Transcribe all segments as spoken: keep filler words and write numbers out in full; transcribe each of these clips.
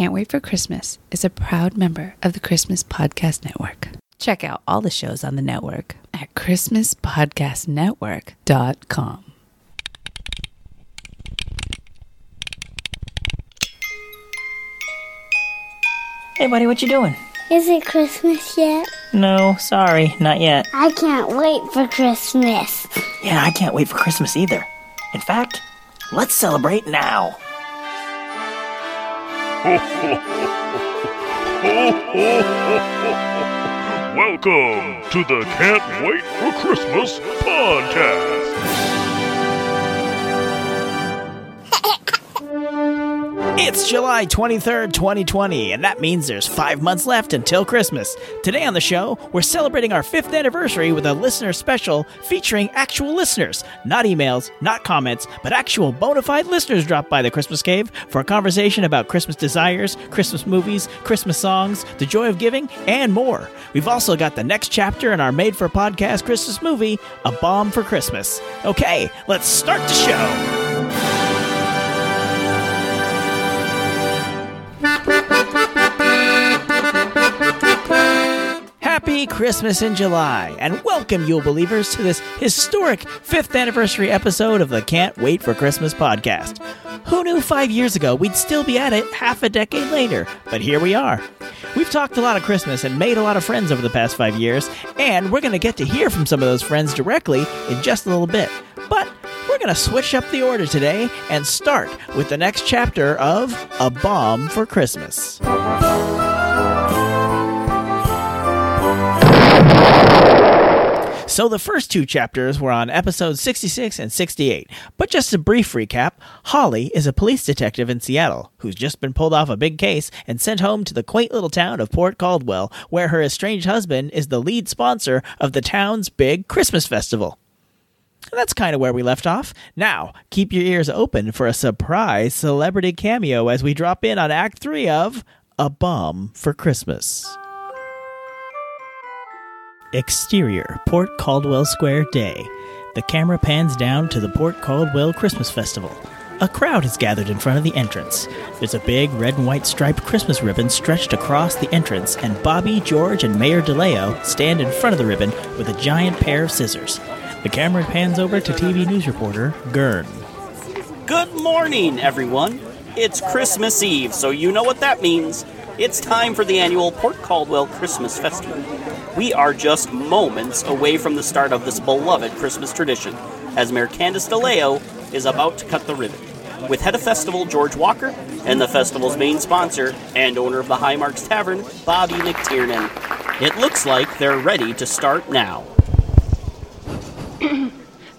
Can't Wait for Christmas is a proud member of the Christmas Podcast Network. Check out all the shows on the network at christmas podcast network dot com. Hey, buddy, what you doing? Is it Christmas yet? No, sorry, not yet. I can't wait for Christmas. Yeah, I can't wait for Christmas either. In fact, let's celebrate now. Welcome to the Can't Wait for Christmas podcast. It's July twenty-third, twenty twenty, and that means there's five months left until Christmas. Today on the show, we're celebrating our fifth anniversary with a listener special featuring actual listeners. Not emails, not comments, but actual bona fide listeners drop by the Christmas Cave for a conversation about Christmas desires, Christmas movies, Christmas songs, the joy of giving, and more. We've also got the next chapter in our made-for-podcast Christmas movie, A Bomb for Christmas. Okay, let's start the show. Happy Christmas in July, and welcome, Yule Believers, to this historic fifth anniversary episode of the Can't Wait for Christmas podcast. Who knew five years ago we'd still be at it half a decade later, but here we are. We've talked a lot of Christmas and made a lot of friends over the past five years, and we're going to get to hear from some of those friends directly in just a little bit. But we're going to switch up the order today and start with the next chapter of A Bomb for Christmas. So the first two chapters were on episodes sixty-six and sixty-eight, but just a brief recap, Holly is a police detective in Seattle who's just been pulled off a big case and sent home to the quaint little town of Port Caldwell, where her estranged husband is the lead sponsor of the town's big Christmas festival. And that's kind of where we left off. Now, keep your ears open for a surprise celebrity cameo as we drop in on Act three of A Bomb for Christmas. Exterior, Port Caldwell Square Day. The camera pans down to the Port Caldwell Christmas Festival. A crowd has gathered in front of the entrance. There's a big red and white striped Christmas ribbon stretched across the entrance, and Bobby, George, and Mayor DeLeo stand in front of the ribbon with a giant pair of scissors. The camera pans over to T V news reporter Gern. Good morning, everyone. It's Christmas Eve, so you know what that means. It's time for the annual Port Caldwell Christmas Festival. We are just moments away from the start of this beloved Christmas tradition, as Mayor Candace DeLeo is about to cut the ribbon, with head of festival George Walker and the festival's main sponsor and owner of the Highmark's Tavern, Bobby McTiernan. It looks like they're ready to start now.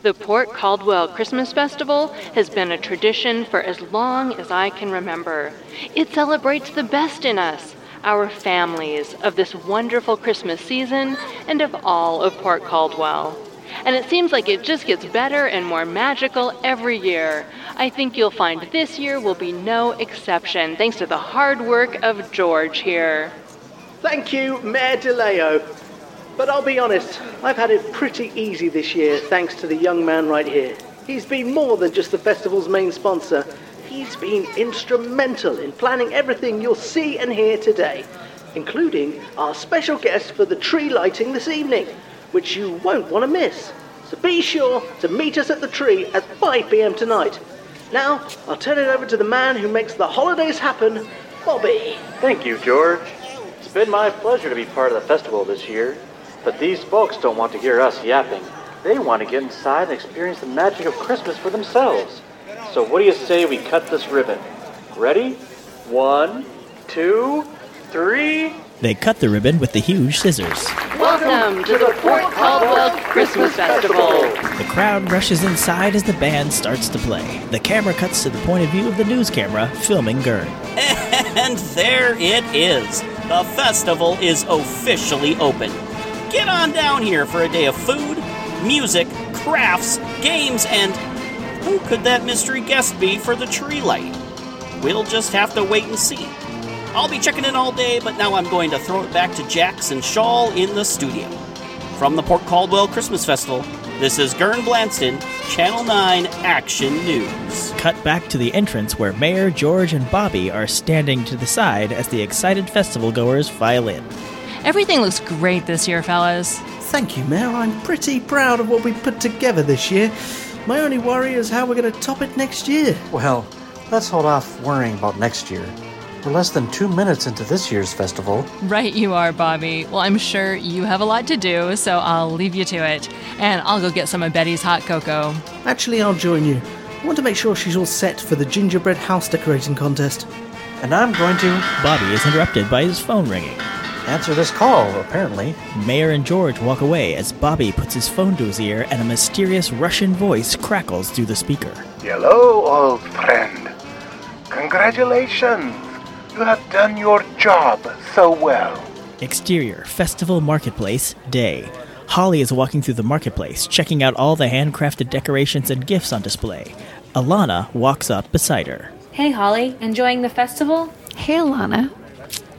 The Port Caldwell Christmas Festival has been a tradition for as long as I can remember. It celebrates the best in us, our families, of this wonderful Christmas season and of all of Port Caldwell. And it seems like it just gets better and more magical every year. I think you'll find this year will be no exception, thanks to the hard work of George here. Thank you, Mayor DeLeo. But I'll be honest, I've had it pretty easy this year thanks to the young man right here. He's been more than just the festival's main sponsor. He's been instrumental in planning everything you'll see and hear today, including our special guest for the tree lighting this evening, which you won't want to miss. So be sure to meet us at the tree at five p.m. tonight. Now, I'll turn it over to the man who makes the holidays happen, Bobby. Thank you, George. It's been my pleasure to be part of the festival this year, but these folks don't want to hear us yapping. They want to get inside and experience the magic of Christmas for themselves. So what do you say we cut this ribbon? Ready? One, two, three. They cut the ribbon with the huge scissors. Welcome to the Port Caldwell Christmas Festival. The crowd rushes inside as the band starts to play. The camera cuts to the point of view of the news camera filming Gern. And there it is. The festival is officially open. Get on down here for a day of food, music, crafts, games, and... who could that mystery guest be for the tree light? We'll just have to wait and see. I'll be checking in all day, but now I'm going to throw it back to Jackson Shaw in the studio. From the Port Caldwell Christmas Festival, this is Gern Blanston, Channel nine Action News. Cut back to the entrance where Mayor, George, and Bobby are standing to the side as the excited festival-goers file in. Everything looks great this year, fellas. Thank you, Mayor. I'm pretty proud of what we put together this year. My only worry is how we're going to top it next year. Well, let's hold off worrying about next year. We're less than two minutes into this year's festival. Right you are, Bobby. Well, I'm sure you have a lot to do, so I'll leave you to it. And I'll go get some of Betty's hot cocoa. Actually, I'll join you. I want to make sure she's all set for the gingerbread house decorating contest. And I'm going to... Bobby is interrupted by his phone ringing. Answer this call, apparently. Mayor and George walk away as Bobby puts his phone to his ear and a mysterious Russian voice crackles through the speaker. Hello, old friend. Congratulations. You have done your job so well. Exterior, Festival Marketplace, day. Holly is walking through the marketplace, checking out all the handcrafted decorations and gifts on display. Alana walks up beside her. Hey, Holly. Enjoying the festival? Hey, Alana.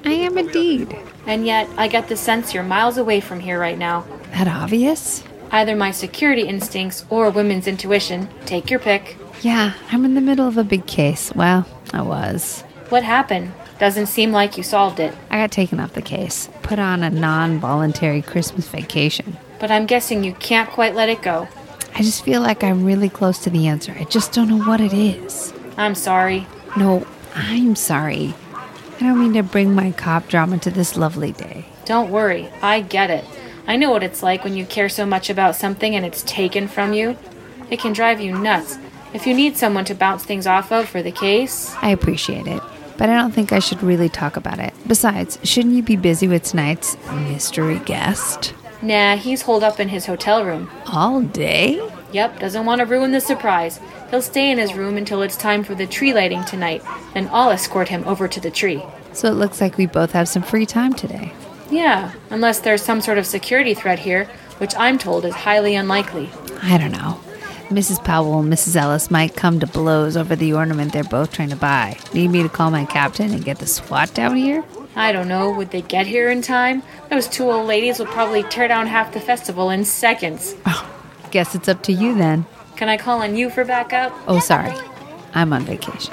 I am indeed. And yet, I get the sense you're miles away from here right now. That obvious? Either my security instincts or women's intuition. Take your pick. Yeah, I'm in the middle of a big case. Well, I was. What happened? Doesn't seem like you solved it. I got taken off the case, put on a non-voluntary Christmas vacation. But I'm guessing you can't quite let it go. I just feel like I'm really close to the answer. I just don't know what it is. I'm sorry. No, I'm sorry. I don't mean to bring my cop drama to this lovely day. Don't worry. I get it. I know what it's like when you care so much about something and it's taken from you. It can drive you nuts. If you need someone to bounce things off of for the case... I appreciate it. But I don't think I should really talk about it. Besides, shouldn't you be busy with tonight's mystery guest? Nah, he's holed up in his hotel room. All day? Yep, doesn't want to ruin the surprise. He'll stay in his room until it's time for the tree lighting tonight. Then I'll escort him over to the tree. So it looks like we both have some free time today. Yeah, unless there's some sort of security threat here, which I'm told is highly unlikely. I don't know. Missus Powell and Missus Ellis might come to blows over the ornament they're both trying to buy. Need me to call my captain and get the SWAT down here? I don't know. Would they get here in time? Those two old ladies would probably tear down half the festival in seconds. Oh, guess it's up to you then. Can I call on you for backup? Oh, sorry. I'm on vacation.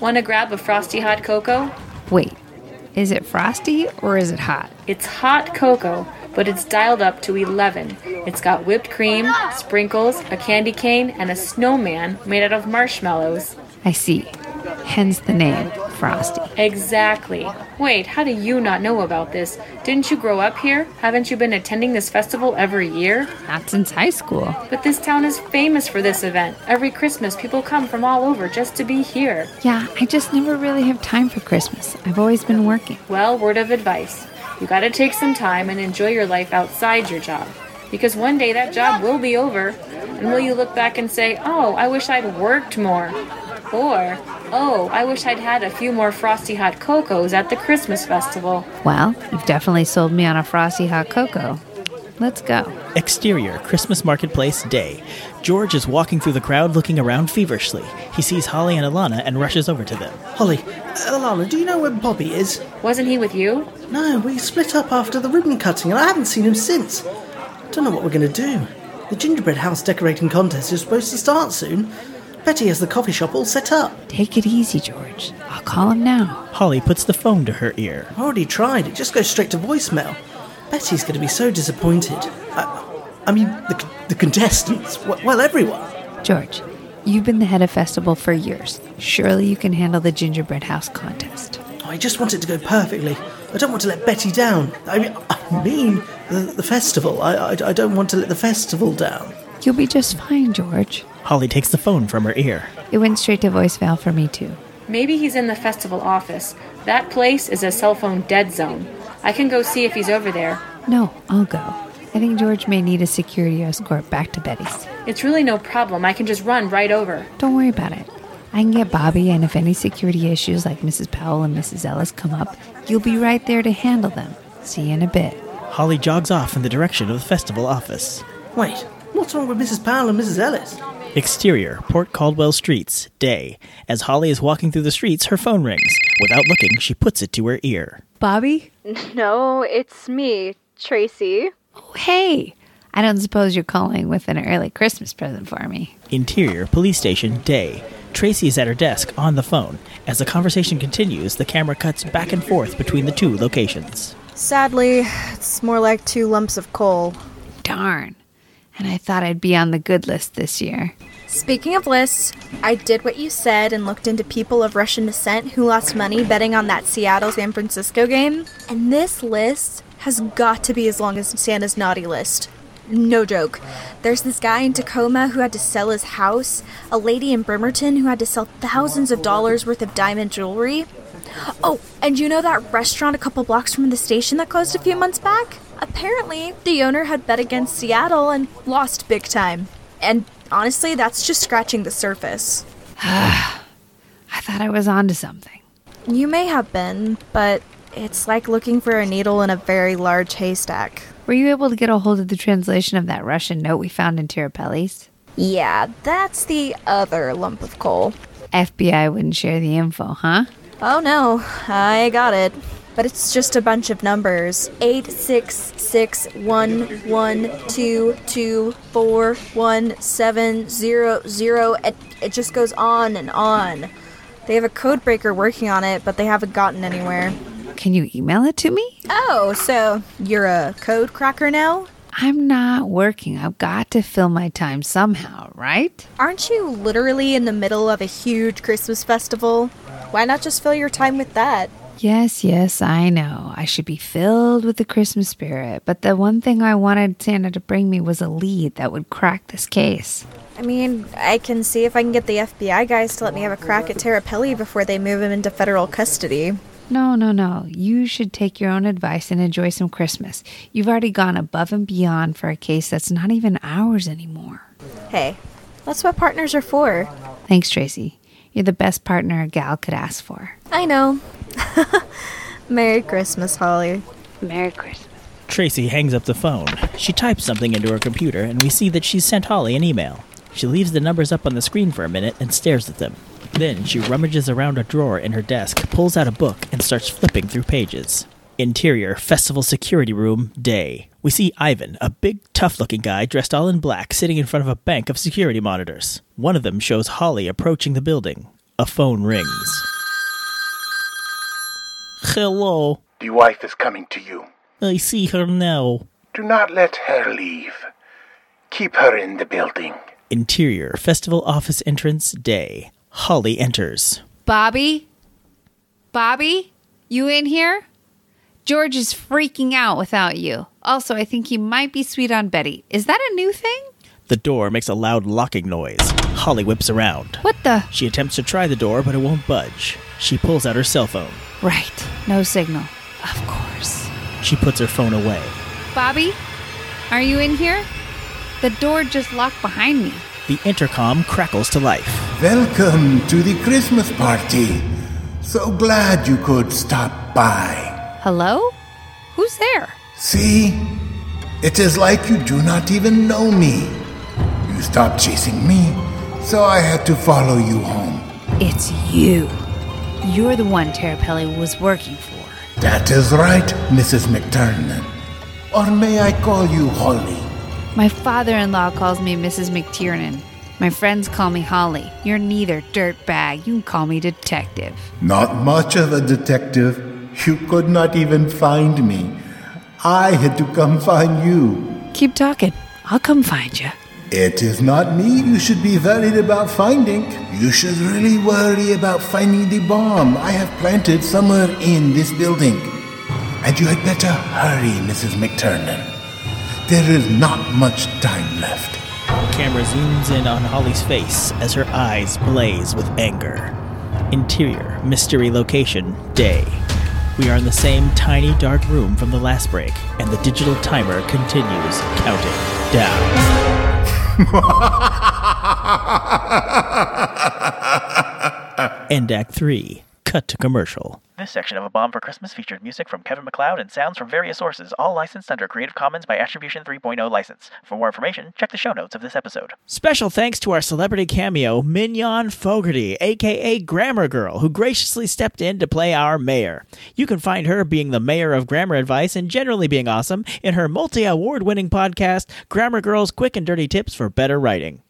Want to grab a frosty hot cocoa? Wait, is it frosty or is it hot? It's hot cocoa. But it's dialed up to eleven. It's got whipped cream, sprinkles, a candy cane, and a snowman made out of marshmallows. I see. Hence the name, Frosty. Exactly. Wait, how do you not know about this? Didn't you grow up here? Haven't you been attending this festival every year? Not since high school. But this town is famous for this event. Every Christmas, people come from all over just to be here. Yeah, I just never really have time for Christmas. I've always been working. Well, word of advice. You gotta take some time and enjoy your life outside your job. Because one day that job will be over. And will you look back and say, oh, I wish I'd worked more? Or, oh, I wish I'd had a few more Frosty Hot Cocos at the Christmas festival. Well, you've definitely sold me on a Frosty Hot Cocoa. Let's go. Exterior, Christmas Marketplace, day. George is walking through the crowd looking around feverishly. He sees Holly and Alana and rushes over to them. Holly, Alana, do you know where Bobby is? Wasn't he with you? No, we split up after the ribbon cutting and I haven't seen him since. Don't know what we're going to do. The gingerbread house decorating contest is supposed to start soon. Betty has the coffee shop all set up. Take it easy, George. I'll call him now. Holly puts the phone to her ear. I already tried. It just goes straight to voicemail. Betty's going to be so disappointed. I, I mean, the, the contestants, well, everyone. George, you've been the head of festival for years. Surely you can handle the gingerbread house contest. Oh, I just want it to go perfectly. I don't want to let Betty down. I mean, I mean the, the festival. I, I, I don't want to let the festival down. You'll be just fine, George. Holly takes the phone from her ear. It went straight to voicemail for me, too. Maybe he's in the festival office. That place is a cell phone dead zone. I can go see if he's over there. No, I'll go. I think George may need a security escort back to Betty's. It's really no problem. I can just run right over. Don't worry about it. I can get Bobby, and if any security issues like Missus Powell and Missus Ellis come up, you'll be right there to handle them. See you in a bit. Holly jogs off in the direction of the festival office. Wait, what's wrong with Missus Powell and Missus Ellis? Exterior, Port Caldwell streets, day. As Holly is walking through the streets, her phone rings. Without looking, she puts it to her ear. Bobby? No, it's me, Tracy. Oh, hey. I don't suppose you're calling with an early Christmas present for me. Interior, police station, day. Tracy is at her desk, on the phone. As the conversation continues, the camera cuts back and forth between the two locations. Sadly, it's more like two lumps of coal. Darn. And I thought I'd be on the good list this year. Speaking of lists, I did what you said and looked into people of Russian descent who lost money betting on that Seattle-San Francisco game. And this list has got to be as long as Santa's naughty list. No joke. There's this guy in Tacoma who had to sell his house, a lady in Bremerton who had to sell thousands of dollars worth of diamond jewelry. Oh, and you know that restaurant a couple blocks from the station that closed a few months back? Apparently, the owner had bet against Seattle and lost big time. And honestly, that's just scratching the surface. I thought I was onto something. You may have been, but it's like looking for a needle in a very large haystack. Were you able to get a hold of the translation of that Russian note we found in Tirapelli's? Yeah, that's the other lump of coal. F B I wouldn't share the info, huh? Oh no, I got it. But it's just a bunch of numbers. eight six six one one two two four one seven zero zero. It, it just goes on and on. They have a code breaker working on it, but they haven't gotten anywhere. Can you email it to me? Oh, so you're a code cracker now? I'm not working. I've got to fill my time somehow, right? Aren't you literally in the middle of a huge Christmas festival? Why not just fill your time with that? Yes, yes, I know. I should be filled with the Christmas spirit, but the one thing I wanted Santa to bring me was a lead that would crack this case. I mean, I can see if I can get the F B I guys to let me have a crack at Tirapelli before they move him into federal custody. No, no, no. You should take your own advice and enjoy some Christmas. You've already gone above and beyond for a case that's not even ours anymore. Hey, that's what partners are for. Thanks, Tracy. You're the best partner a gal could ask for. I know. Merry Christmas, Holly. Merry Christmas. Tracy hangs up the phone. She types something into her computer, and we see that she's sent Holly an email. She leaves the numbers up on the screen for a minute and stares at them. Then she rummages around a drawer in her desk, pulls out a book, and starts flipping through pages. Interior, festival security room, day. We see Ivan, a big, tough-looking guy dressed all in black, sitting in front of a bank of security monitors. One of them shows Holly approaching the building. A phone rings. Hello. The wife is coming to you. I see her now. Do not let her leave. Keep her in the building. Interior, festival office entrance, day. Holly enters. Bobby? Bobby? You in here? George is freaking out without you. Also, I think he might be sweet on Betty. Is that a new thing? The door makes a loud locking noise. Holly whips around. What the? She attempts to try the door, but it won't budge. She pulls out her cell phone. Right. No signal. Of course. She puts her phone away. Bobby? Are you in here? The door just locked behind me. The intercom crackles to life. Welcome to the Christmas party. So glad you could stop by. Hello? Who's there? See? It is like you do not even know me. You stopped chasing me, so I had to follow you home. It's you. You're the one Tirapelli was working for. That is right, Missus McTurnan. Or may I call you Holly? My father-in-law calls me Missus McTiernan. My friends call me Holly. You're neither, dirtbag. You can call me detective. Not much of a detective. You could not even find me. I had to come find you. Keep talking. I'll come find you. It is not me you should be worried about finding. You should really worry about finding the bomb I have planted somewhere in this building. And you had better hurry, Missus McTurnan. There is not much time left. The camera zooms in on Holly's face as her eyes blaze with anger. Interior, mystery location, day. We are in the same tiny, dark room from the last break, and the digital timer continues counting down. End Act three. Cut to commercial. This section of A Bomb for Christmas featured music from Kevin MacLeod and sounds from various sources, all licensed under Creative Commons by Attribution three point oh license. For more information, check the show notes of this episode. Special thanks to our celebrity cameo, Mignon Fogarty, a k a. Grammar Girl, who graciously stepped in to play our mayor. You can find her being the mayor of grammar advice and generally being awesome in her multi-award-winning podcast, Grammar Girl's Quick and Dirty Tips for Better Writing.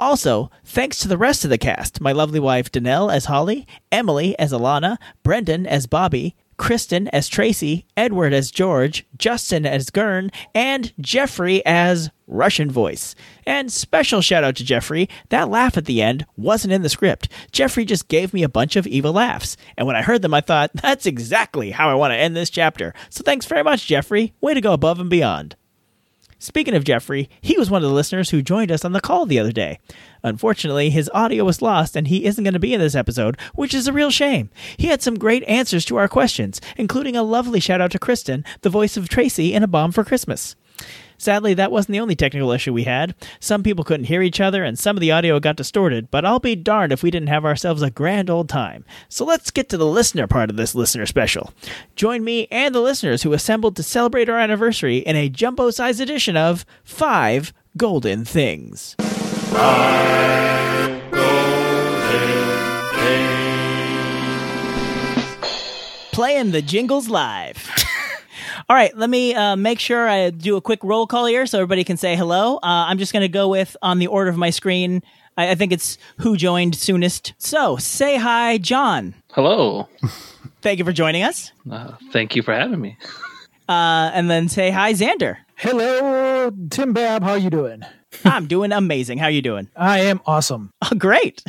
Also, thanks to the rest of the cast, my lovely wife Danelle as Holly, Emily as Alana, Brendan as Bobby, Kristen as Tracy, Edward as George, Justin as Gern, and Jeffrey as Russian voice. And special shout out to Jeffrey. That laugh at the end wasn't in the script. Jeffrey just gave me a bunch of evil laughs. And when I heard them, I thought, that's exactly how I want to end this chapter. So thanks very much, Jeffrey. Way to go above and beyond. Speaking of Jeffrey, he was one of the listeners who joined us on the call the other day. Unfortunately, his audio was lost and he isn't going to be in this episode, which is a real shame. He had some great answers to our questions, including a lovely shout out to Kristen, the voice of Tracy in A Bomb for Christmas. Sadly, that wasn't the only technical issue we had. Some people couldn't hear each other and some of the audio got distorted, but I'll be darned if we didn't have ourselves a grand old time. So let's get to the listener part of this listener special. Join me and the listeners who assembled to celebrate our anniversary in a jumbo-sized edition of Five Golden Things. Five Golden Things. Playing the jingles live. All right, let me uh, make sure I do a quick roll call here so everybody can say hello. Uh, I'm just going to go with, on the order of my screen, I, I think it's who joined soonest. So, say hi, John. Hello. Thank you for joining us. Uh, thank you for having me. Uh, and then say hi, Xander. Hello, Tim Babb. How you doing? I'm doing amazing. How you doing? I am awesome. Oh, great.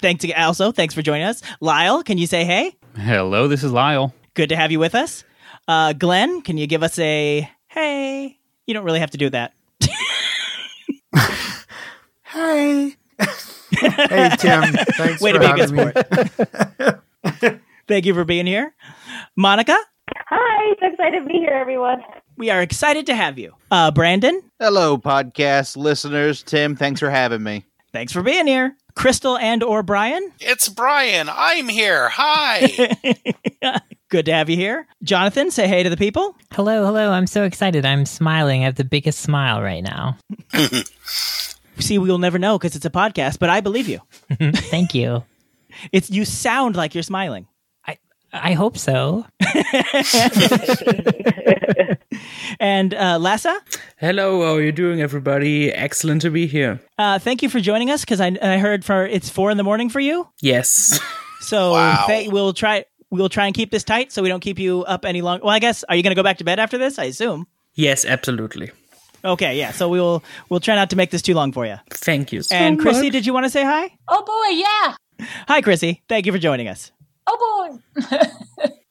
Thanks also. Thanks for joining us. Lyle, can you say hey? Hello, this is Lyle. Good to have you with us. Uh, Glenn, can you give us a hey? You don't really have to do that. Hey. Hey, Tim. Thanks Way for to having me. Sport. Thank you for being here. Monica? Hi. It's excited to be here, everyone. We are excited to have you. Uh, Brandon? Hello, podcast listeners. Tim, thanks for having me. Thanks for being here. Crystal and or Brian? It's Brian. I'm here. Hi. Good to have you here. Jonathan, say hey to the people. Hello, hello. I'm so excited. I'm smiling. I have the biggest smile right now. See, we'll never know because it's a podcast, but I believe you. Thank you. It's you sound like you're smiling. I I hope so. And uh, Lassa? Hello, how are you doing, everybody? Excellent to be here. Uh, thank you for joining us because I, I heard for it's four in the morning for you. Yes. So wow. th- we'll try... We will try and keep this tight so we don't keep you up any longer. Well, I guess, are you going to go back to bed after this? I assume. Yes, absolutely. Okay, yeah. So we will we'll try not to make this too long for you. Thank you so And Chrissy, much. Did you want to say hi? Oh, boy, yeah. Hi, Chrissy. Thank you for joining us. Oh, boy.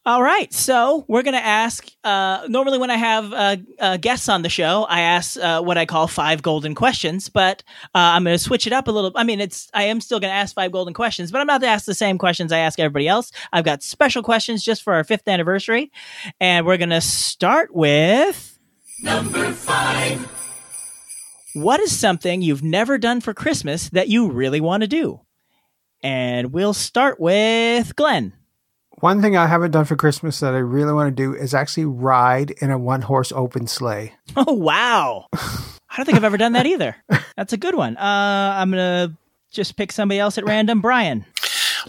All right. So we're going to ask, uh, normally when I have uh, uh, guests on the show, I ask uh, what I call five golden questions, but uh, I'm going to switch it up a little. I mean, it's I am still going to ask five golden questions, but I'm not going to ask the same questions I ask everybody else. I've got special questions just for our fifth anniversary, and we're going to start with... Number five. What is something you've never done for Christmas that you really want to do? And we'll start with Glenn. One thing I haven't done for Christmas that I really want to do is actually ride in a one-horse open sleigh. Oh, wow. I don't think I've ever done that either. That's a good one. Uh, I'm going to just pick somebody else at random. Brian.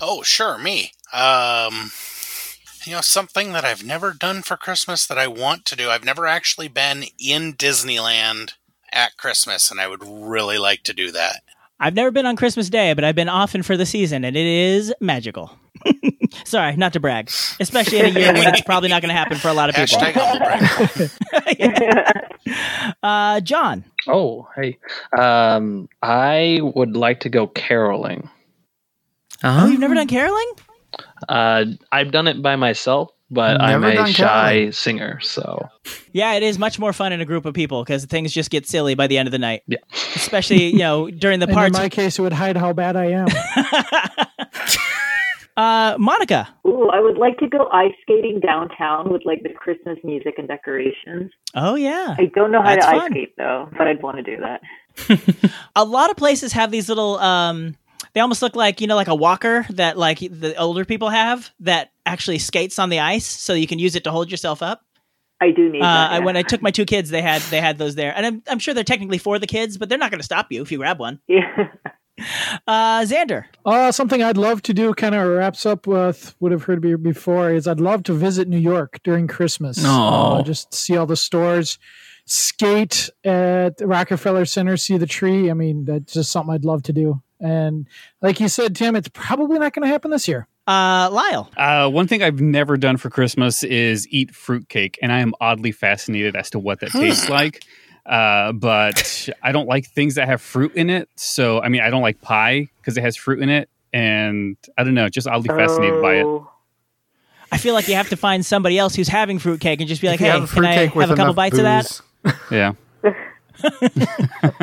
Oh, sure. Me. Um, you know, something that I've never done for Christmas that I want to do. I've never actually been in Disneyland at Christmas, and I would really like to do that. I've never been on Christmas Day, but I've been often for the season, and it is magical. Sorry, not to brag, especially in a year when it's probably not going to happen for a lot of people. Yeah. uh, John. Oh, hey. Um, I would like to go caroling. Uh-huh. Oh, you've never done caroling? Uh, I've done it by myself, but I'm a shy caroling. singer. So. Yeah, it is much more fun in a group of people because things just get silly by the end of the night. Yeah. Especially, you know, during the parts. In my case, it would hide how bad I am. Uh, Monica. Ooh, I would like to go ice skating downtown with like the Christmas music and decorations. Oh, yeah. I don't know how That's to fun. ice skate, though, but I'd want to do that. A lot of places have these little um, They almost look like, you know, like a walker that like the older people have that actually skates on the ice, so you can use it to hold yourself up. I do need uh, that. Yeah. I, when I took my two kids, they had they had those there, and I'm I'm sure they're technically for the kids, but they're not going to stop you if you grab one. Yeah. Uh, Xander, uh, something I'd love to do kind of wraps up with would have heard before is I'd love to visit New York during Christmas. No, uh, just see all the stores, skate at the Rockefeller Center, see the tree. I mean, that's just something I'd love to do. And like you said, Tim, it's probably not going to happen this year. Uh, Lyle. Uh, one thing I've never done for Christmas is eat fruitcake, and I am oddly fascinated as to what that tastes like. Uh, but I don't like things that have fruit in it. So, I mean, I don't like pie because it has fruit in it. And I don't know, just oddly oh. fascinated by it. I feel like you have to find somebody else who's having fruitcake and just be like, hey, can I have a couple bites booze. Of that? Yeah.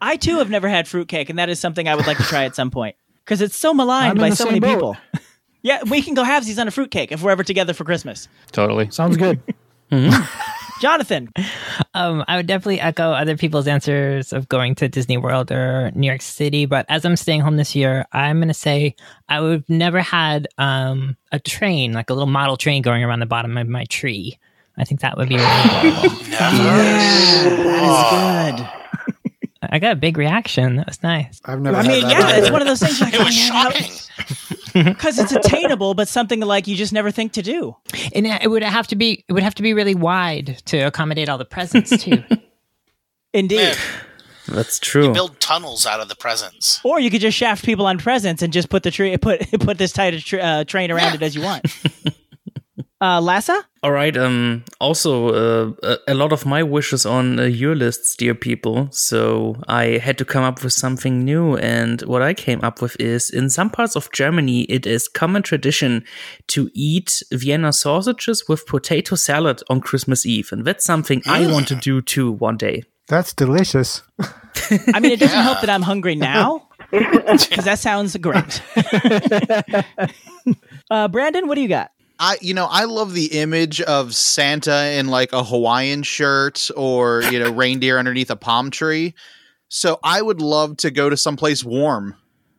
I, too, have never had fruitcake, and that is something I would like to try at some point because it's so maligned by so many boat. People. Yeah, we can go halvesies on a fruitcake if we're ever together for Christmas. Totally. Sounds good. Mm-hmm. Jonathan. Um, I would definitely echo other people's answers of going to Disney World or New York City. But as I'm staying home this year, I'm going to say I would have never had um, a train, like a little model train going around the bottom of my tree. I think that would be really cool. Yes. Yeah, that is good. I got a big reaction. That was nice. I've never I had mean, that yeah, either. It's one of those things like, it was shocking. Because it's attainable, but something like you just never think to do. And it would have to be it would have to be really wide to accommodate all the presents too. Indeed. Man, that's true. You build tunnels out of the presents. Or you could just shaft people on presents and just put the tree put put this tight a tra- uh, train around yeah. it as you want. uh, Lassa? All right. Um. Also, uh, a lot of my wishes on uh, your lists, dear people. So I had to come up with something new, and what I came up with is: in some parts of Germany, it is common tradition to eat Vienna sausages with potato salad on Christmas Eve, and that's something yeah. I want to do too one day. That's delicious. I mean, it doesn't yeah. help that I'm hungry now, because that sounds great. uh, Brandon, what do you got? I, you know, I love the image of Santa in like a Hawaiian shirt or, you know, reindeer underneath a palm tree. So I would love to go to someplace warm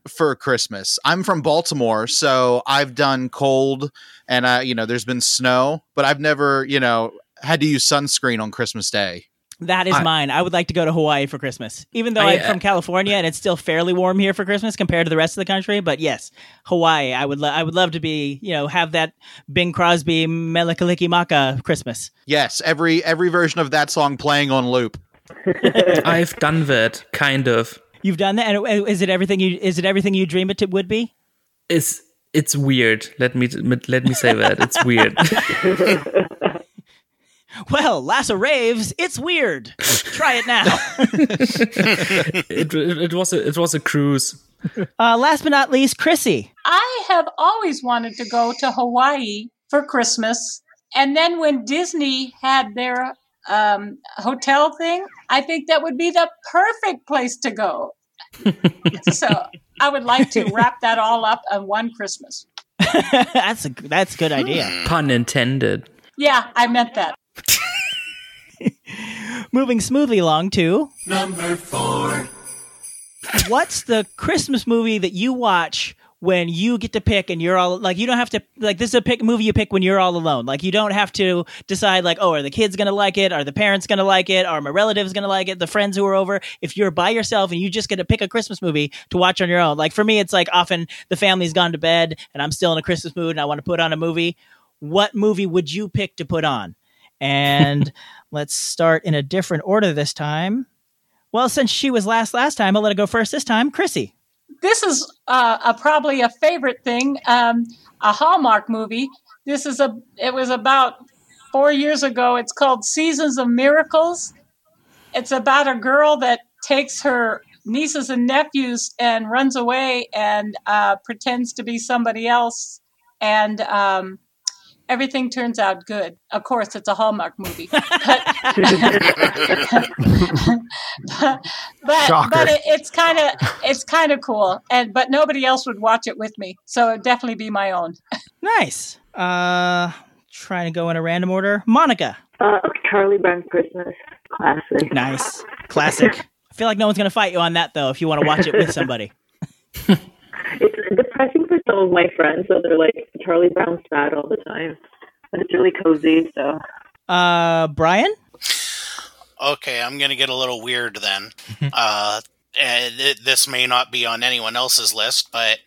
for Christmas. I'm from Baltimore, so I've done cold and, I, you know, there's been snow, but I've never, you know, had to use sunscreen on Christmas Day. That is I, mine. I would like to go to Hawaii for Christmas, even though I, I'm from California and it's still fairly warm here for Christmas compared to the rest of the country. But yes, Hawaii. I would. Lo- I would love to be. You know, have that Bing Crosby Melakalikimaka Christmas. Yes, every every version of that song playing on loop. I've done that kind of. You've done that, and is it everything you? Is it everything you dream it would be? It's it's weird. Let me let me say that it's weird. Well, Lassa raves. It's weird. Try it now. it, it, it was a it was a cruise. Uh, last but not least, Chrissy. I have always wanted to go to Hawaii for Christmas, and then when Disney had their um, hotel thing, I think that would be the perfect place to go. So I would like to wrap that all up on one Christmas. that's a that's a good idea. Pun intended. Yeah, I meant that. Moving smoothly along to number four. What's the Christmas movie that you watch when you get to pick and you're all like, you don't have to like, this is a pick movie you pick when you're all alone. Like you don't have to decide like, oh, are the kids going to like it? Are the parents going to like it? Are my relatives going to like it? The friends who are over, if you're by yourself and you just get to pick a Christmas movie to watch on your own. Like for me, it's like often the family's gone to bed and I'm still in a Christmas mood and I want to put on a movie. What movie would you pick to put on? And let's start in a different order this time. Well, since she was last last time, I'll let her go first this time. Chrissy. This is uh, a, probably a favorite thing, um, a Hallmark movie. This is a. It was about four years ago. It's called Seasons of Miracles. It's about a girl that takes her nieces and nephews and runs away and uh, pretends to be somebody else and... Um, everything turns out good. Of course, it's a Hallmark movie. But, but, but, but it, it's kind of it's kind of cool. And but nobody else would watch it with me. So it would definitely be my own. Nice. Uh, trying to go in a random order. Monica. Uh, Charlie Brown's Christmas. Classic. Nice. Classic. I feel like no one's going to fight you on that, though, if you want to watch it with somebody. It's depressing for some of my friends, so they're like Charlie Brown's sad all the time. But it's really cozy, so. Uh, Brian? Okay, I'm going to get a little weird then. uh, this may not be on anyone else's list, but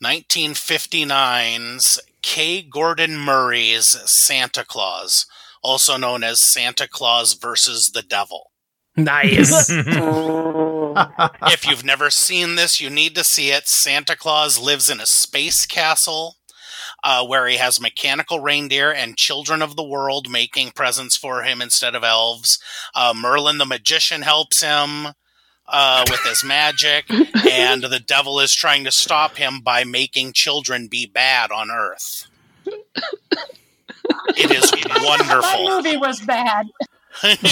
nineteen fifty-nine's K. Gordon Murray's Santa Claus, also known as Santa Claus versus the Devil. Nice. If you've never seen this, you need to see it. Santa Claus lives in a space castle uh, where he has mechanical reindeer and children of the world making presents for him instead of elves. Uh, Merlin the magician helps him uh, with his magic, and the devil is trying to stop him by making children be bad on Earth. It is wonderful. That movie was bad. It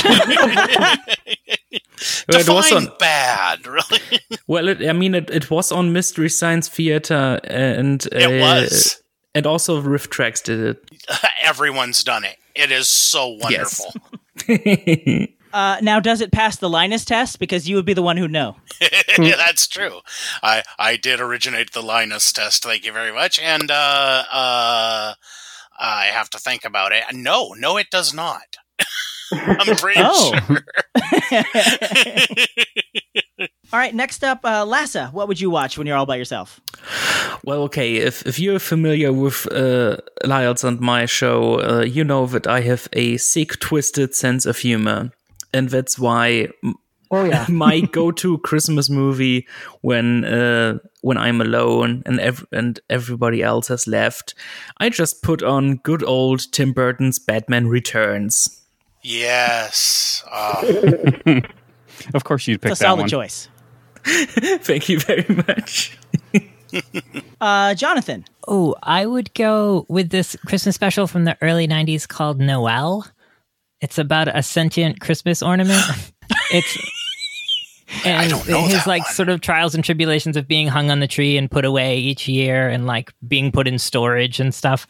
was on bad, really. Well, it, I mean, it, it was on Mystery Science Theater, and uh, it was, and also Riff Tracks did it. Everyone's done it. It is so wonderful. Yes. Uh, now, does it pass the Linus test? Because you would be the one who know. Yeah, that's true. I I did originate the Linus test. Thank you very much. And uh, uh, I have to think about it. No, no, it does not. I'm pretty oh. sure. All right, next up, uh, Lassa, what would you watch when you're all by yourself? Well, okay, if if you're familiar with uh, Lyles and my show, uh, you know that I have a sick, twisted sense of humor. And that's why oh, yeah. my go-to Christmas movie when uh, when I'm alone and ev- and everybody else has left, I just put on good old Tim Burton's Batman Returns. Yes. Oh. Of course you'd pick that one. That's a solid choice. Thank you very much. uh, Jonathan. Oh, I would go with this Christmas special from the early nineties called Noel. It's about a sentient Christmas ornament. It's and I don't know his that like one. Sort of trials and tribulations of being hung on the tree and put away each year and like being put in storage and stuff.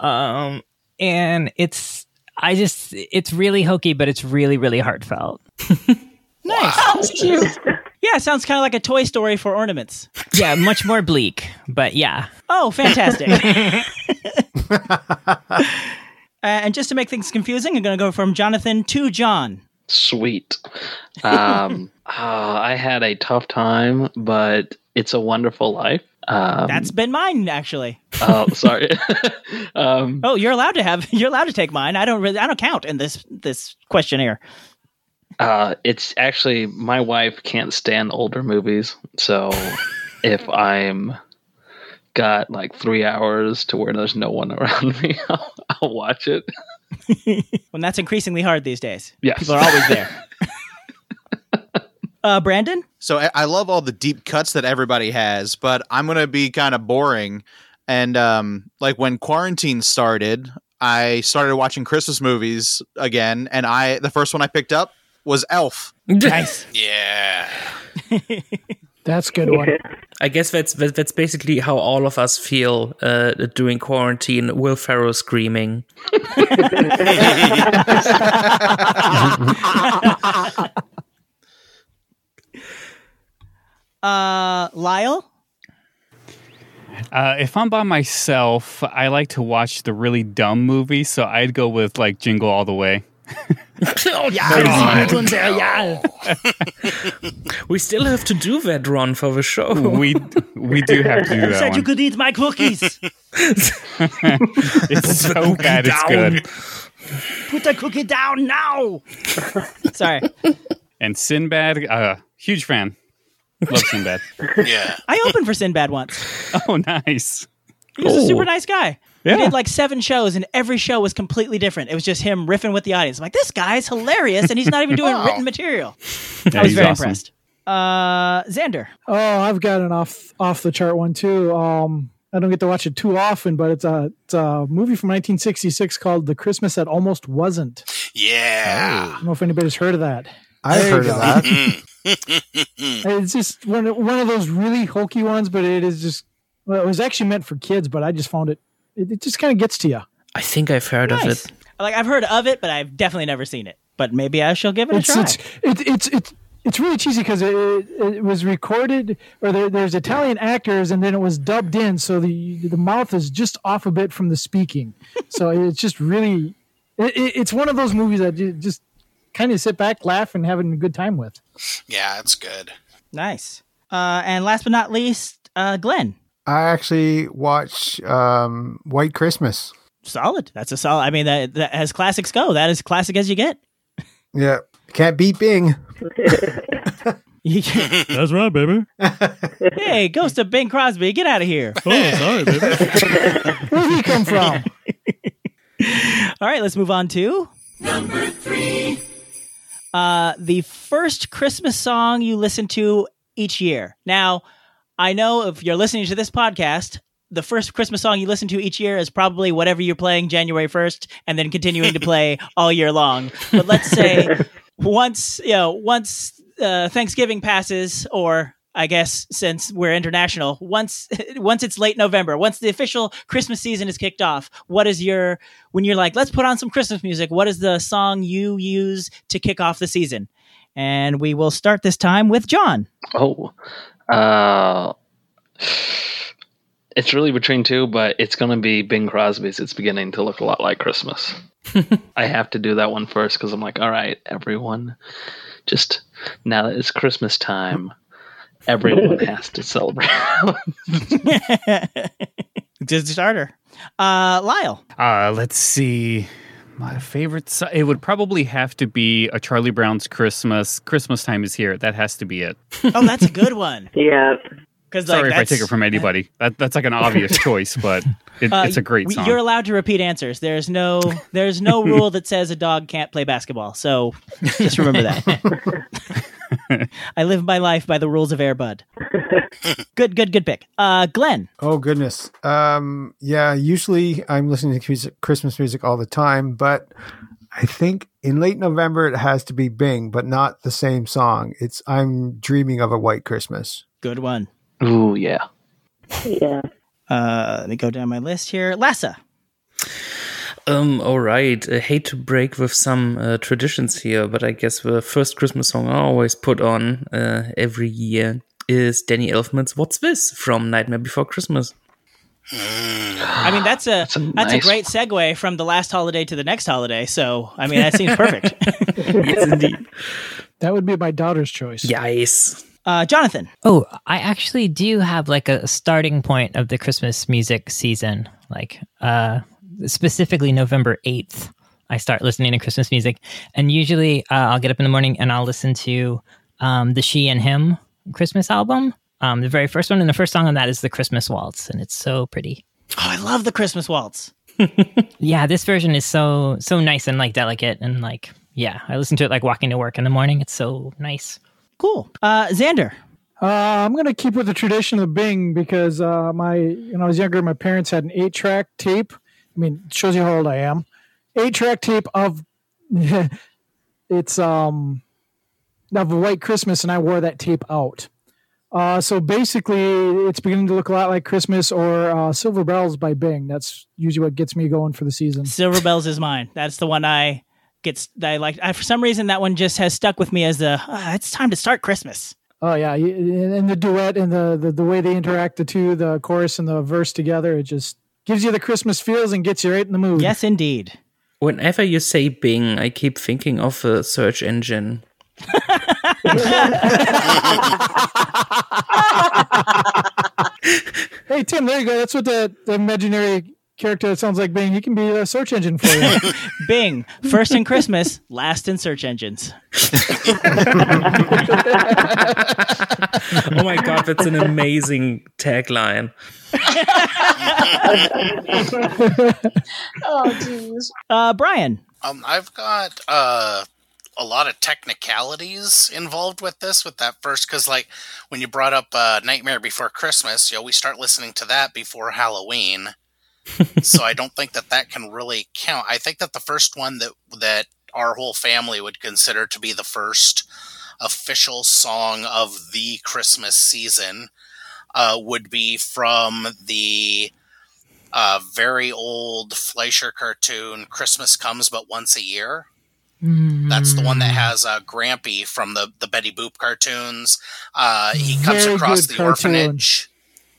Um, and it's I just, it's really hokey, but it's really, really heartfelt. Nice. Wow. Cute. Yeah, it sounds kind of like a Toy Story for ornaments. Yeah, much more bleak, but yeah. Oh, fantastic. uh, and just to make things confusing, I'm going to go from Jonathan to John. Sweet. Um, uh, I had a tough time, but It's a Wonderful Life. Um, That's been mine, actually. Oh, sorry. um, oh, you're allowed to have. You're allowed to take mine. I don't really. I don't count in this this questionnaire. Uh, it's actually my wife can't stand older movies, so if I'm got like three hours to where there's no one around me, I'll, I'll watch it. Well, that's increasingly hard these days. Yes. People are always there. Uh, Brandon? So I, I love all the deep cuts that everybody has, but I'm going to be kind of boring. And um, like when quarantine started, I started watching Christmas movies again. And I the first one I picked up was Elf. Nice. Yeah. That's a good one. I guess that's that's basically how all of us feel uh, during quarantine. Will Ferrell screaming. Uh, Lyle? Uh, if I'm by myself, I like to watch the really dumb movies, so I'd go with like Jingle All the Way. Oh, yeah. Oh, there, yeah. We still have to do that, Ron, for the show. We we do have to do that. You said one. You could eat my cookies. It's so bad, it's good. Put the cookie down now. Sorry. And Sinbad, uh, huge fan. Love Sinbad. Yeah. I opened for Sinbad once. Oh, nice. He was cool. A super nice guy. Yeah. He did like seven shows, and every show was completely different. It was just him riffing with the audience. I'm like, this guy's hilarious, and he's not even doing wow. written material. Yeah, I was very awesome. impressed. Uh, Xander. Oh, I've got an off off the chart one, too. Um, I don't get to watch it too often, but it's a, it's a movie from nineteen sixty-six called The Christmas That Almost Wasn't. Yeah. Oh, I don't know if anybody's heard of that. I've heard of that. It's just one of, one of those really hokey ones, but it is just, well, it was actually meant for kids, but I just found it, it, it just kind of gets to you. I think I've heard nice. of it. Like, I've heard of it, but I've definitely never seen it, but maybe I shall give it it's, a try. It's, it, it's, it's, It's really cheesy because it, it was recorded, or there, there's Italian actors, and then it was dubbed in, so the the mouth is just off a bit from the speaking. So it's just really, it, it's one of those movies that you just kind of sit back, laugh, and having a good time with. Yeah, it's good. Nice. Uh, and last but not least, uh, Glenn. I actually watch um, White Christmas. Solid. That's a solid. I mean, that, that as classics go, that is classic as you get. Yeah. Can't beat Bing. That's right, baby. Hey, goes to Bing Crosby. Get out of here. Oh, sorry, baby. Where'd he come from? All right, let's move on to number three. Uh, the first Christmas song you listen to each year. Now, I know if you're listening to this podcast, the first Christmas song you listen to each year is probably whatever you're playing January first and then continuing to play all year long. But let's say once, you know, once uh, Thanksgiving passes, or I guess since we're international, once once it's late November, once the official Christmas season is kicked off, what is your, when you're like, let's put on some Christmas music, what is the song you use to kick off the season? And we will start this time with John. Oh, uh... It's really between two, but it's going to be Bing Crosby's It's Beginning to Look a Lot Like Christmas. I have to do that one first because I'm like, all right, everyone, just now that it's Christmas time, everyone has to celebrate. Just a starter. Uh, Lyle. Uh, let's see. My favorite song, it would probably have to be a Charlie Brown's Christmas. Christmas Time Is Here. That has to be it. Oh, that's a good one. Yeah. Like, Sorry if I take it from anybody. That, that's like an obvious choice, but it, uh, it's a great song. You're allowed to repeat answers. There's no there's no rule that says a dog can't play basketball. So just remember that. I live my life by the rules of Air Bud. Good, good, good pick. Uh, Glenn. Oh, goodness. Um, yeah, usually I'm listening to Christmas music all the time, but I think in late November it has to be Bing, but not the same song. It's I'm Dreaming of a White Christmas. Good one. Ooh, yeah. Yeah. Uh, let me go down my list here. Lassa. Um, all right. I hate to break with some uh, traditions here, but I guess the first Christmas song I always put on uh, every year is Danny Elfman's What's This? From Nightmare Before Christmas. I mean, that's a that's a, that's nice. a great segue from the last holiday to the next holiday. So, I mean, that seems perfect. Yes, indeed. That would be my daughter's choice. Yes. Uh, Jonathan. Oh, I actually do have like a starting point of the Christmas music season. Like uh, specifically November eighth, I start listening to Christmas music. And usually uh, I'll get up in the morning and I'll listen to um, the She and Him Christmas album. Um, the very first one. And the first song on that is the Christmas Waltz. And it's so pretty. Oh, I love the Christmas Waltz. Yeah, this version is so, so nice and like delicate. And like, yeah, I listen to it like walking to work in the morning. It's so nice. Cool. Uh, Xander. Uh, I'm going to keep with the tradition of Bing because uh, my when I was younger, my parents had an eight-track tape. I mean, it shows you how old I am. Eight-track tape of it's um of White Christmas, and I wore that tape out. Uh, so basically, It's Beginning to Look a Lot Like Christmas or uh, Silver Bells by Bing. That's usually what gets me going for the season. Silver Bells is mine. That's the one I... Gets I like I, for some reason that one just has stuck with me as the oh, it's time to start Christmas. Oh yeah, and the duet and the, the the way they interact the two, the chorus and the verse together, it just gives you the Christmas feels and gets you right in the mood. Yes, indeed. Whenever you say Bing, I keep thinking of a search engine. Hey Tim, there you go. That's what the, the imaginary character that sounds like Bing. He can be a search engine for you. Bing, first in Christmas, last in search engines. Oh my God, that's an amazing tagline. Oh, geez. Uh, Brian. Um, I've got uh, a lot of technicalities involved with this, with that first, because like when you brought up uh, Nightmare Before Christmas, you know, we start listening to that before Halloween. So I don't think that that can really count. I think that the first one that that our whole family would consider to be the first official song of the Christmas season uh, would be from the uh, very old Fleischer cartoon, Christmas Comes But Once a Year. Mm. That's the one that has uh, Grampy from the, the Betty Boop cartoons. Uh, he comes Very across the cartoon. orphanage.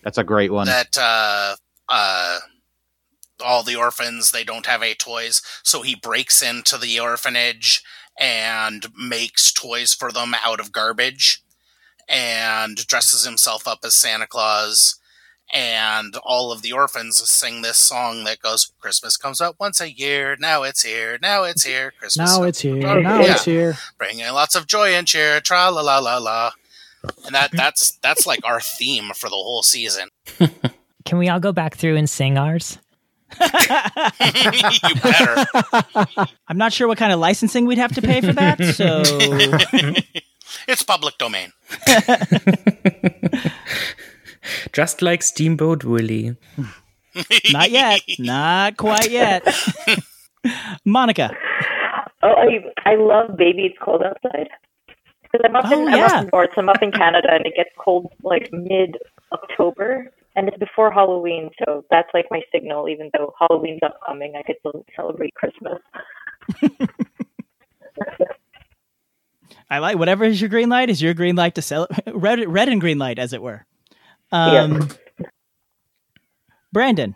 That's a great one. That uh, uh, all the orphans, they don't have any toys. So he breaks into the orphanage and makes toys for them out of garbage and dresses himself up as Santa Claus. And all of the orphans sing this song that goes, Christmas comes up once a year. Now it's here. Now it's here. Christmas. Now it's here. Oh, now yeah. it's here. Bringing lots of joy and cheer. Tra la la la la. And that, that's, that's like our theme for the whole season. Can we all go back through and sing ours? You better. I'm not sure what kind of licensing we'd have to pay for that. So it's public domain. Just like Steamboat Willie. Not yet. Not quite yet. Monica. Oh, I, I love Baby It's Cold Outside. Because I'm, oh, yeah. I'm up in north, I'm up in Canada, and it gets cold like mid-October, and it's before Halloween, so that's like my signal. Even though Halloween's upcoming, I could still celebrate Christmas. I like whatever is your green light is your green light to celebrate. Red, red and green light, as it were. Um, yeah. Brandon.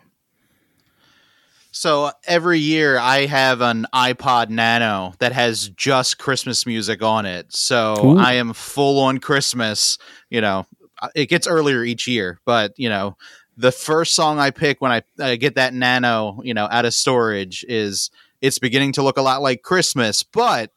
So every year I have an iPod Nano that has just Christmas music on it. So Ooh. I am full on Christmas. You know, it gets earlier each year, but you know, the first song I pick when I, I get that Nano, you know, out of storage is It's Beginning to Look a Lot Like Christmas, but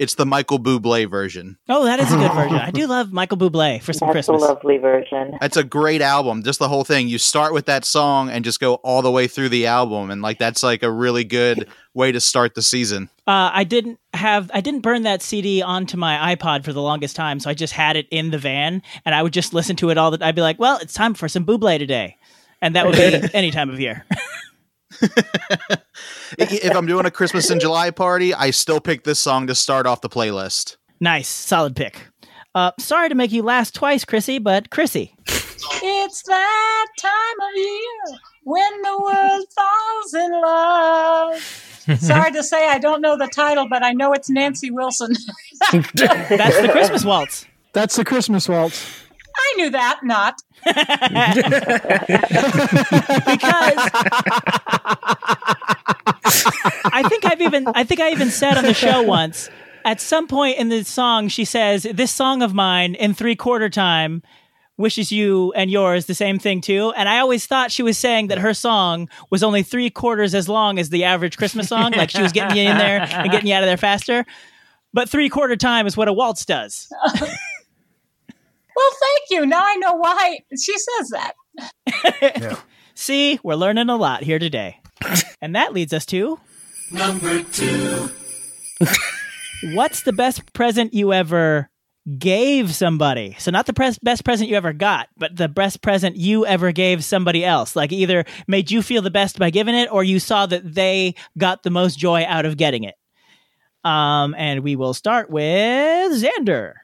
it's the Michael Bublé version. Oh, that is a good version. I do love Michael Bublé for some That's Christmas. That's a lovely version. That's a great album. Just the whole thing. You start with that song and just go all the way through the album, and like that's like a really good way to start the season. Uh, I didn't have I didn't burn that C D onto my iPod for the longest time, so I just had it in the van, and I would just listen to it all. That I'd be like, well, it's time for some Bublé today, and that would be any time of year. If I'm doing a Christmas in July party, I still pick this song to start off the playlist. Nice, solid pick. Uh, sorry to make you last twice, Chrissy, but Chrissy. It's that time of year when the world falls in love. Sorry to say I don't know the title, but I know it's Nancy Wilson. That's the Christmas waltz. That's the Christmas waltz. I knew that, not. Because I think I've even I think I even said on the show once, at some point in the song she says, this song of mine in three quarter time wishes you and yours the same thing too. And I always thought she was saying that her song was only three quarters as long as the average Christmas song, like she was getting you in there and getting you out of there faster. But three quarter time is what a waltz does. Well, thank you. Now I know why she says that. Yeah. See, we're learning a lot here today. And that leads us to... Number two. What's the best present you ever gave somebody? So not the pres- best present you ever got, but the best present you ever gave somebody else. Like either made you feel the best by giving it, or you saw that they got the most joy out of getting it. Um, and we will start with Xander.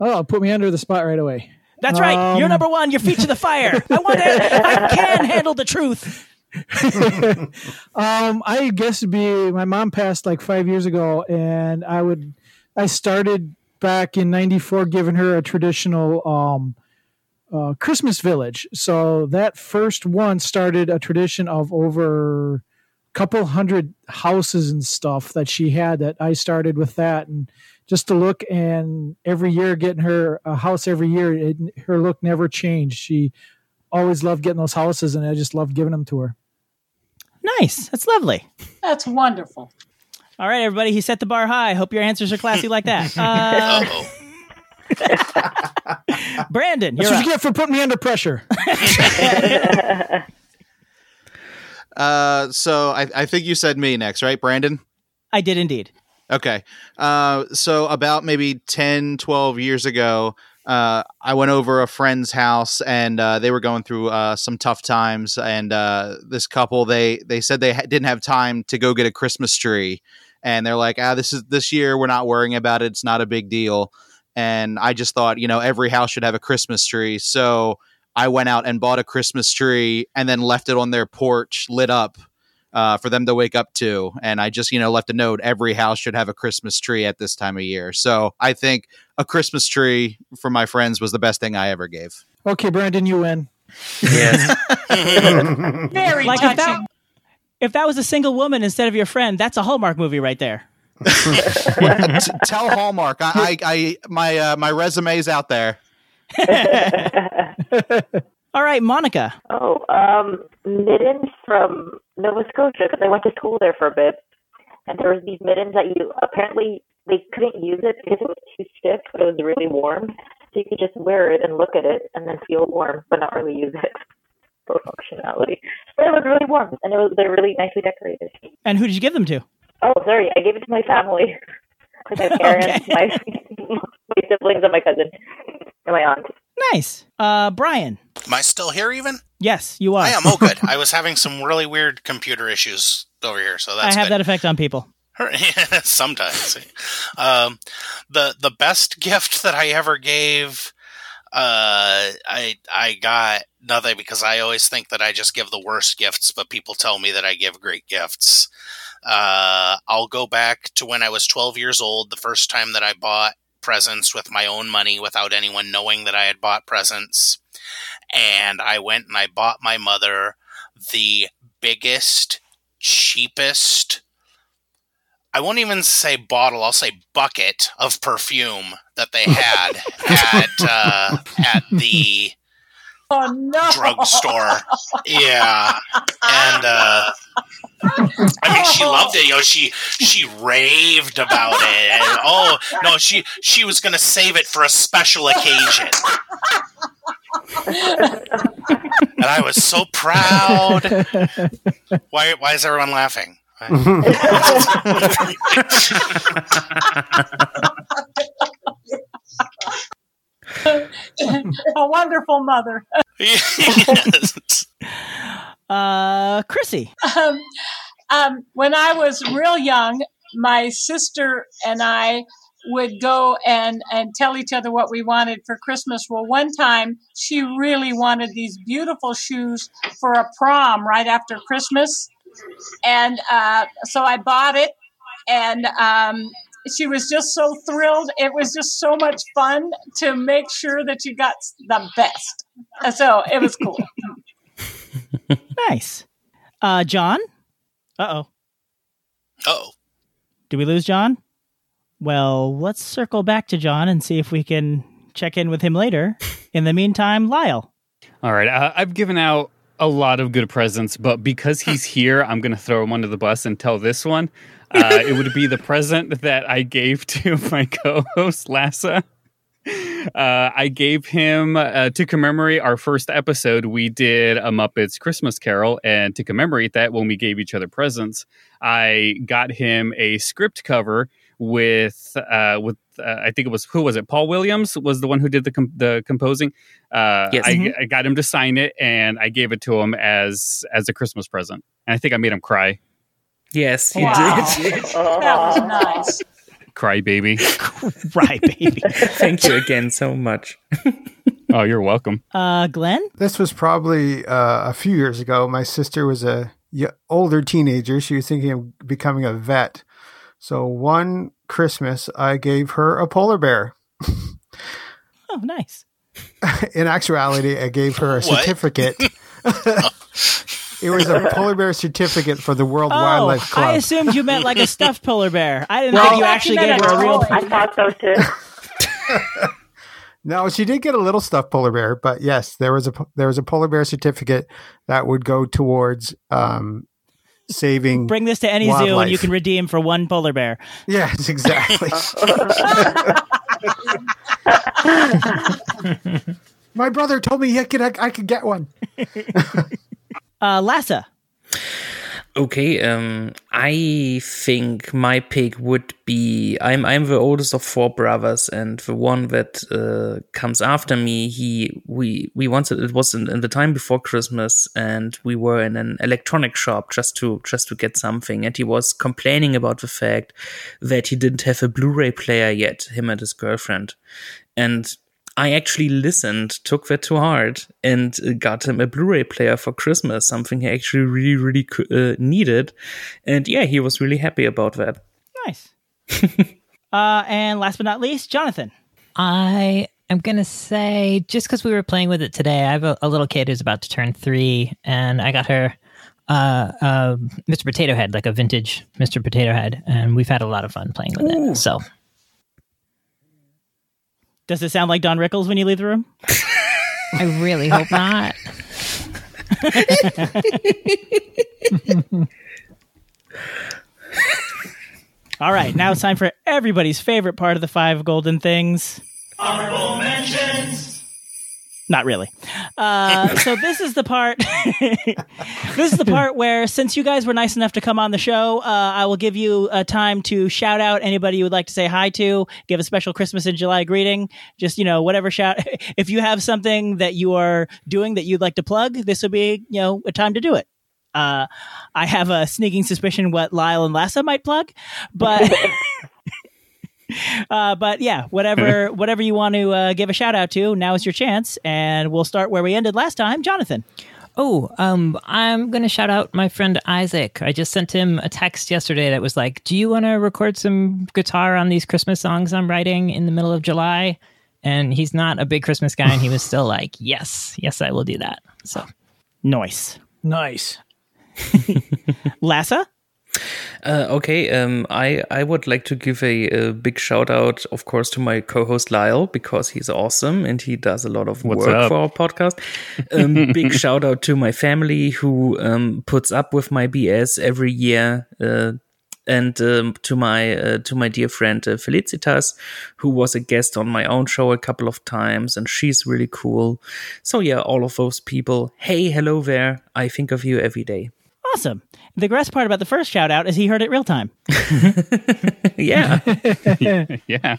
Oh, put me under the spot right away. That's right. Um, You're number one. Your feet to the fire. I want to, I can handle the truth. um, I guess it'd be my mom passed like five years ago, and I would I started back in ninety-four giving her a traditional um, uh, Christmas village. So that first one started a tradition of over a couple hundred houses and stuff that she had that I started with that and. Just to look, and every year getting her a house every year, it, her look never changed. She always loved getting those houses, and I just loved giving them to her. Nice. That's lovely. That's wonderful. All right, everybody. He set the bar high. Hope your answers are classy like that. Uh, Brandon, you're That's what up. You get for putting me under pressure. uh, so I, I think you said me next, right, Brandon? I did indeed. Okay. Uh, so about maybe ten, twelve years ago, uh, I went over a friend's house, and uh, they were going through uh, some tough times. And uh, this couple, they they said they ha- didn't have time to go get a Christmas tree. And they're like, ah, this is this year. We're not worrying about it. It's not a big deal. And I just thought, you know, every house should have a Christmas tree. So I went out and bought a Christmas tree and then left it on their porch lit up. uh, for them to wake up to. And I just, you know, left a note. Every house should have a Christmas tree at this time of year. So I think a Christmas tree for my friends was the best thing I ever gave. Okay, Brendan, you win. Yes. Very like touching. If that, if that was a single woman instead of your friend, that's a Hallmark movie right there. Well, t- tell Hallmark. I, I, I my, uh, my resume's out there. All right, Monica. Oh, um, mittens from Nova Scotia, because I went to school there for a bit, and there was these mittens that you apparently they couldn't use it because it was too stiff, but it was really warm, so you could just wear it and look at it and then feel warm, but not really use it for functionality. But it was really warm, and it was they're really nicely decorated. And who did you give them to? Oh, sorry, I gave it to my family, like my parents, my, my siblings, and my cousin, and my aunt. Nice. Uh, Brian. Am I still here even? Yes, you are. I am. Oh, good. I was having some really weird computer issues over here, so that's I have good. That effect on people. Sometimes. um, the the best gift that I ever gave, uh, I I got nothing because I always think that I just give the worst gifts, but people tell me that I give great gifts. Uh, I'll go back to when I was twelve years old, the first time that I bought presents with my own money without anyone knowing that I had bought presents. And I went and I bought my mother the biggest, cheapest, I won't even say bottle, I'll say bucket of perfume that they had at uh, at the oh, no. drugstore. Yeah. And uh, I mean, she loved it. You know, she she raved about it. And, oh, no, she, she was going to save it for a special occasion. And I was so proud. Why why is everyone laughing? A wonderful mother. Yes. Uh, Chrissy. Um, um, when I was real young, my sister and I would go and, and tell each other what we wanted for Christmas. Well, one time she really wanted these beautiful shoes for a prom right after Christmas. And uh, so I bought it, and um, she was just so thrilled. It was just so much fun to make sure that you got the best. So it was cool. Nice. Uh, John? Uh-oh. Uh-oh. Did we lose John? Well, let's circle back to John and see if we can check in with him later. In the meantime, Lyle. All right. Uh, I've given out a lot of good presents, but because he's here, I'm going to throw him under the bus and tell this one. Uh, it would be the present that I gave to my co-host, Lassa. Uh, I gave him, uh, to commemorate our first episode, we did A Muppets Christmas Carol, and to commemorate that, when we gave each other presents, I got him a script cover with, uh, with uh, I think it was, who was it? Paul Williams was the one who did the com- the composing. Uh, yes. I, mm-hmm. I got him to sign it, and I gave it to him as as a Christmas present. And I think I made him cry. Yes, you wow. did. That was nice. Cry baby. Cry baby. Thank you again so much. Oh, you're welcome. Uh, Glenn? This was probably uh, a few years ago. My sister was a y- older teenager. She was thinking of becoming a vet. So one Christmas, I gave her a polar bear. Oh, nice. In actuality, I gave her a what? certificate. It was a polar bear certificate for the World oh, Wildlife Club. I assumed you meant like a stuffed polar bear. I didn't well, think you actually gave her a real polar bear. I thought so, too. No, she did get a little stuffed polar bear, but yes, there was a there was a polar bear certificate that would go towards um, saving Bring this to any wildlife. Zoo and you can redeem for one polar bear. Yes, exactly. My brother told me I could, I, I could get one. Uh, Lassa. Okay, um, I think my pick would be, I'm I'm the oldest of four brothers, and the one that uh, comes after me, he we we once it was in, in the time before Christmas, and we were in an electronic shop just to just to get something, and he was complaining about the fact that he didn't have a Blu-ray player yet, him and his girlfriend, and I actually listened, took that to heart, and got him a Blu-ray player for Christmas, something he actually really, really uh, needed. And yeah, he was really happy about that. Nice. uh, and last but not least, Jonathan. I am going to say, just because we were playing with it today, I have a, a little kid who's about to turn three, and I got her uh, uh, Mister Potato Head, like a vintage Mister Potato Head, and we've had a lot of fun playing with Ooh. It, so... Does it sound like Don Rickles when you leave the room? I really hope not. All right, now it's time for everybody's favorite part of the five golden things. Honorable mentions. Not really. Uh, so this is the part. This is the part where, since you guys were nice enough to come on the show, uh, I will give you a time to shout out anybody you would like to say hi to, give a special Christmas in July greeting. Just, you know, whatever shout. If you have something that you are doing that you'd like to plug, this would be, you know, a time to do it. Uh, I have a sneaking suspicion what Lyle and Lassa might plug, but. Uh, but yeah, whatever whatever you want to uh, give a shout out to, now is your chance. And we'll start where we ended last time. Jonathan. Oh, um, I'm going to shout out my friend Isaac. I just sent him a text yesterday that was like, do you want to record some guitar on these Christmas songs I'm writing in the middle of July? And he's not a big Christmas guy. And he was still like, yes, yes, I will do that. So nice. Nice. Lassa? Uh, okay, um, I, I would like to give a, a big shout out, of course, to my co-host Lyle, because he's awesome and he does a lot of What's work up? For our podcast. Um, big shout out to my family who um, puts up with my B S every year, uh, and um, to my uh, to my dear friend uh, Felicitas, who was a guest on my own show a couple of times, and she's really cool. So yeah, all of those people. Hey, hello there. I think of you every day. Awesome. The best part about the first shout out is he heard it real time. Yeah. Yeah.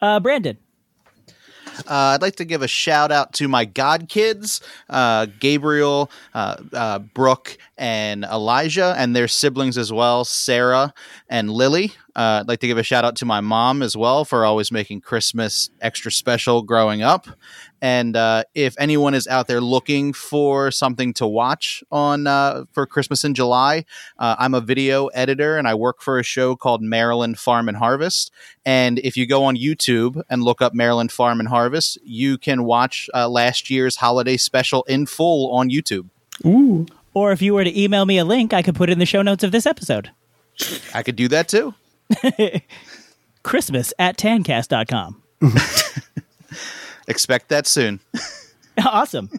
Uh, Brendan. Uh, I'd like to give a shout out to my god kids, uh, Gabriel, uh, uh, Brooke, and Elijah, and their siblings as well, Sarah and Lily. Uh, I'd like to give a shout out to my mom as well for always making Christmas extra special growing up. And uh, if anyone is out there looking for something to watch on uh, for Christmas in July, uh, I'm a video editor and I work for a show called Maryland Farm and Harvest. And if you go on YouTube and look up Maryland Farm and Harvest, you can watch uh, last year's holiday special in full on YouTube. Ooh. Or if you were to email me a link, I could put it in the show notes of this episode. I could do that too. Christmas at tancast dot com. Expect that soon. Awesome.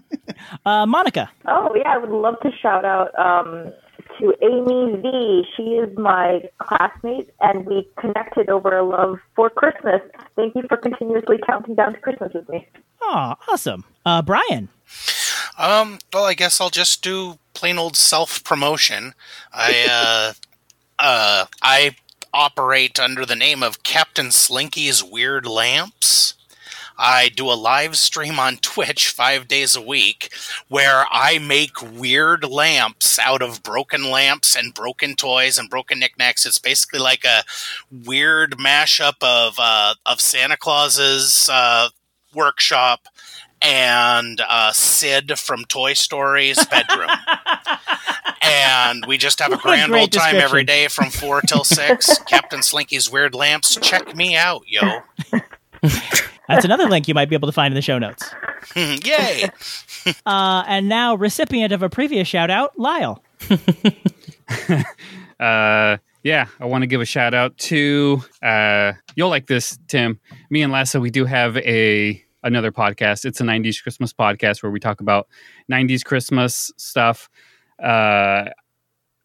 Uh, Monica. Oh, yeah. I would love to shout out um, to Amy V. She is my classmate, and we connected over a love for Christmas. Thank you for continuously counting down to Christmas with me. Oh, awesome. Uh, Brian. Um, well, I guess I'll just do plain old self-promotion. I, uh, uh, I operate under the name of Captain Slinky's Weird Lamps. I do a live stream on Twitch five days a week where I make weird lamps out of broken lamps and broken toys and broken knickknacks. It's basically like a weird mashup of uh, of Santa Claus's uh, workshop and uh, Sid from Toy Story's bedroom. And we just have a grand old time every day from four till six. Captain Slinky's Weird Lamps. Check me out, yo. That's another link you might be able to find in the show notes. Yay! uh, and now, recipient of a previous shout-out, Lyle. uh, yeah, I want to give a shout-out to... Uh, you'll like this, Tim. Me and Lassa, we do have a another podcast. It's a nineties Christmas podcast where we talk about nineties Christmas stuff. Uh,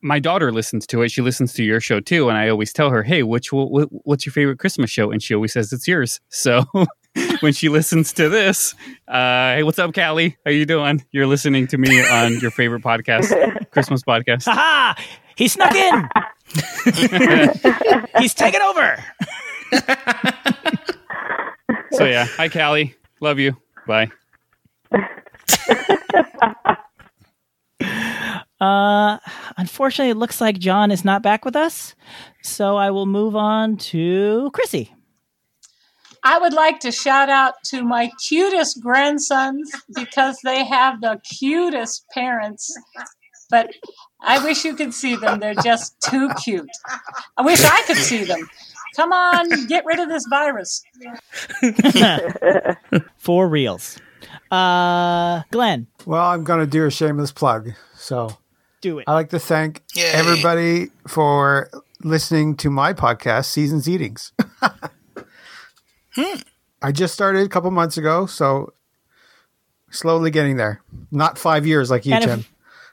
my daughter listens to it. She listens to your show, too. And I always tell her, hey, which what, what's your favorite Christmas show? And she always says it's yours. So... When she listens to this, uh, hey, what's up, Callie? How you doing? You're listening to me on your favorite podcast, Christmas podcast. Aha! He snuck in. He's taken over. So yeah, hi, Callie. Love you. Bye. Uh, unfortunately, it looks like John is not back with us, so I will move on to Chrissy. I would like to shout out to my cutest grandsons because they have the cutest parents. But I wish you could see them. They're just too cute. I wish I could see them. Come on, get rid of this virus. For reals. Uh, Glenn. Well, I'm going to do a shameless plug. So do it. I'd like to thank Yay. everybody for listening to my podcast, Season's Eatings. hmm. I just started a couple months ago, so slowly getting there. Not five years like you, Tim.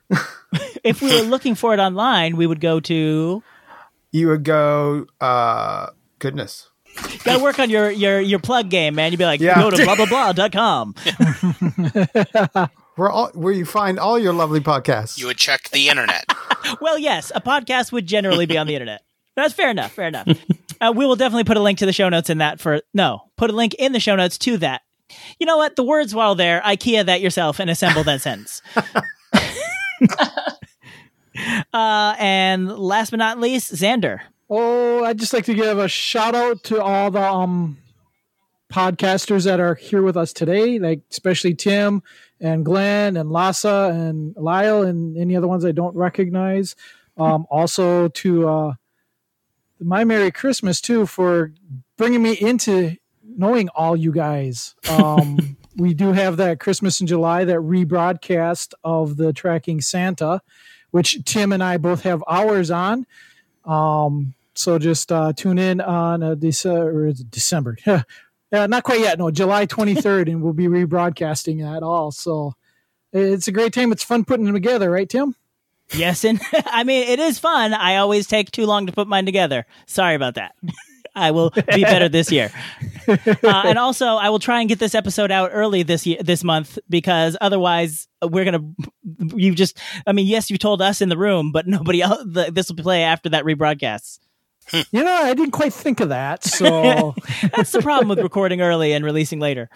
If, if we were looking for it online, we would go to... You would go, uh, goodness. Got to work on your, your, your plug game, man. You'd be like, yeah. go to blah blah blah dot com. Where, all, where you find all your lovely podcasts. You would check the internet. Well, yes, a podcast would generally be on the internet. That's fair enough, fair enough. Uh, we will definitely put a link to the show notes in that for, no, put a link in the show notes to that. You know what? The words while there, IKEA that yourself and assemble that sentence. Uh, and last but not least, Xander. Oh, I'd just like to give a shout out to all the um, podcasters that are here with us today, like especially Tim and Glenn and Lassa and Lyle and any other ones I don't recognize. Um, also to uh, My Merry Christmas, too, for bringing me into knowing all you guys. Um, we do have that Christmas in July, that rebroadcast of the Tracking Santa, which Tim and I both have ours on. Um, so just uh, tune in on uh, December. December. uh, not quite yet. No, July twenty-third, and we'll be rebroadcasting that all. So it's a great time. It's fun putting them together, right, Tim? Yes, and I mean, it is fun. I always take too long to put mine together. Sorry about that. I will be better this year. Uh, and also, I will try and get this episode out early this year, this month, because otherwise we're going to, you just, I mean, yes, you told us in the room, but nobody else, the, this will play after that rebroadcasts. You know, I didn't quite think of that. So that's the problem with recording early and releasing later.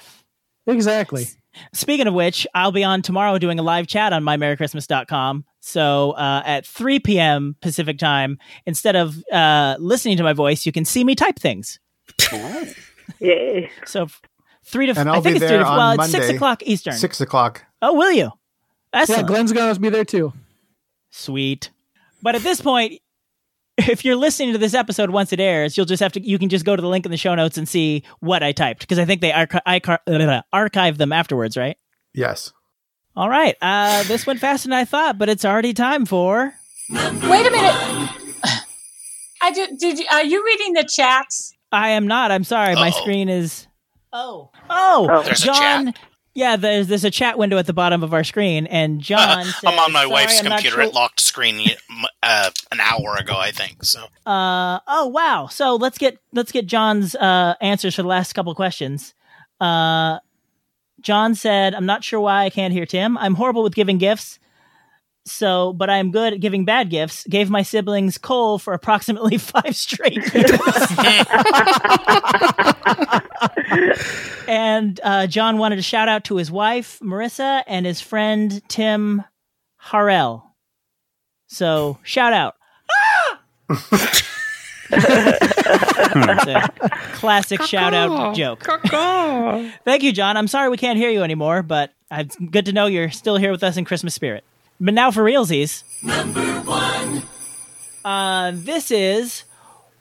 Exactly. Speaking of which, I'll be on tomorrow doing a live chat on my merry christmas dot com. So uh, at three p.m. Pacific time, instead of uh, listening to my voice, you can see me type things. Yay. So three to f- I think it's three to f- well, it's Monday, six o'clock Eastern. Six o'clock. Oh, will you? Excellent. Yeah, Glenn's going to be there too. Sweet. But at this point, if you're listening to this episode once it airs, you'll just have to. You can just go to the link in the show notes and see what I typed, because I think they archi- I car- uh, archive them afterwards, right? Yes. All right. Uh, this went faster than I thought, but it's already time for. Wait a minute. I did. Did you, are you reading the chats? I am not. I'm sorry. Uh-oh. My screen is. Oh. Oh. oh. There's John. A chat. Yeah, there's there's a chat window at the bottom of our screen, and John. Uh, says, I'm on my wife's computer. Sure. It locked screen uh, an hour ago, I think. So. Uh oh wow! So let's get let's get John's uh, answers for the last couple questions. Uh, John said, "I'm not sure why I can't hear Tim. I'm horrible with giving gifts, so but I'm good at giving bad gifts. Gave my siblings coal for approximately five straight years." And uh, John wanted to shout out to his wife, Marissa, and his friend, Tim Harrell. So, shout out. Ah! Classic Caw-caw. Shout out joke. Caw-caw. Thank you, John. I'm sorry we can't hear you anymore, but it's good to know you're still here with us in Christmas spirit. But now for realsies. Number one. Uh, this is,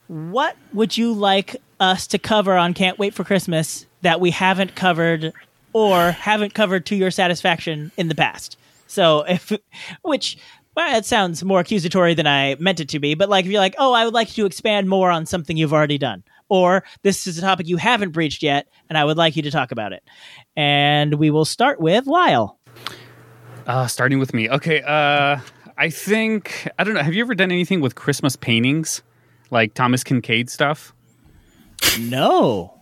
what would you like us to cover on Can't Wait for Christmas that we haven't covered or haven't covered to your satisfaction in the past? So if, which, well, it sounds more accusatory than I meant it to be, but like if you're like, oh, I would like to expand more on something you've already done, or this is a topic you haven't breached yet and I would like you to talk about it. And we will start with Lyle. Uh, starting with me. Okay. Uh, I think, I don't know. Have you ever done anything with Christmas paintings? Like Thomas Kincaid stuff? No.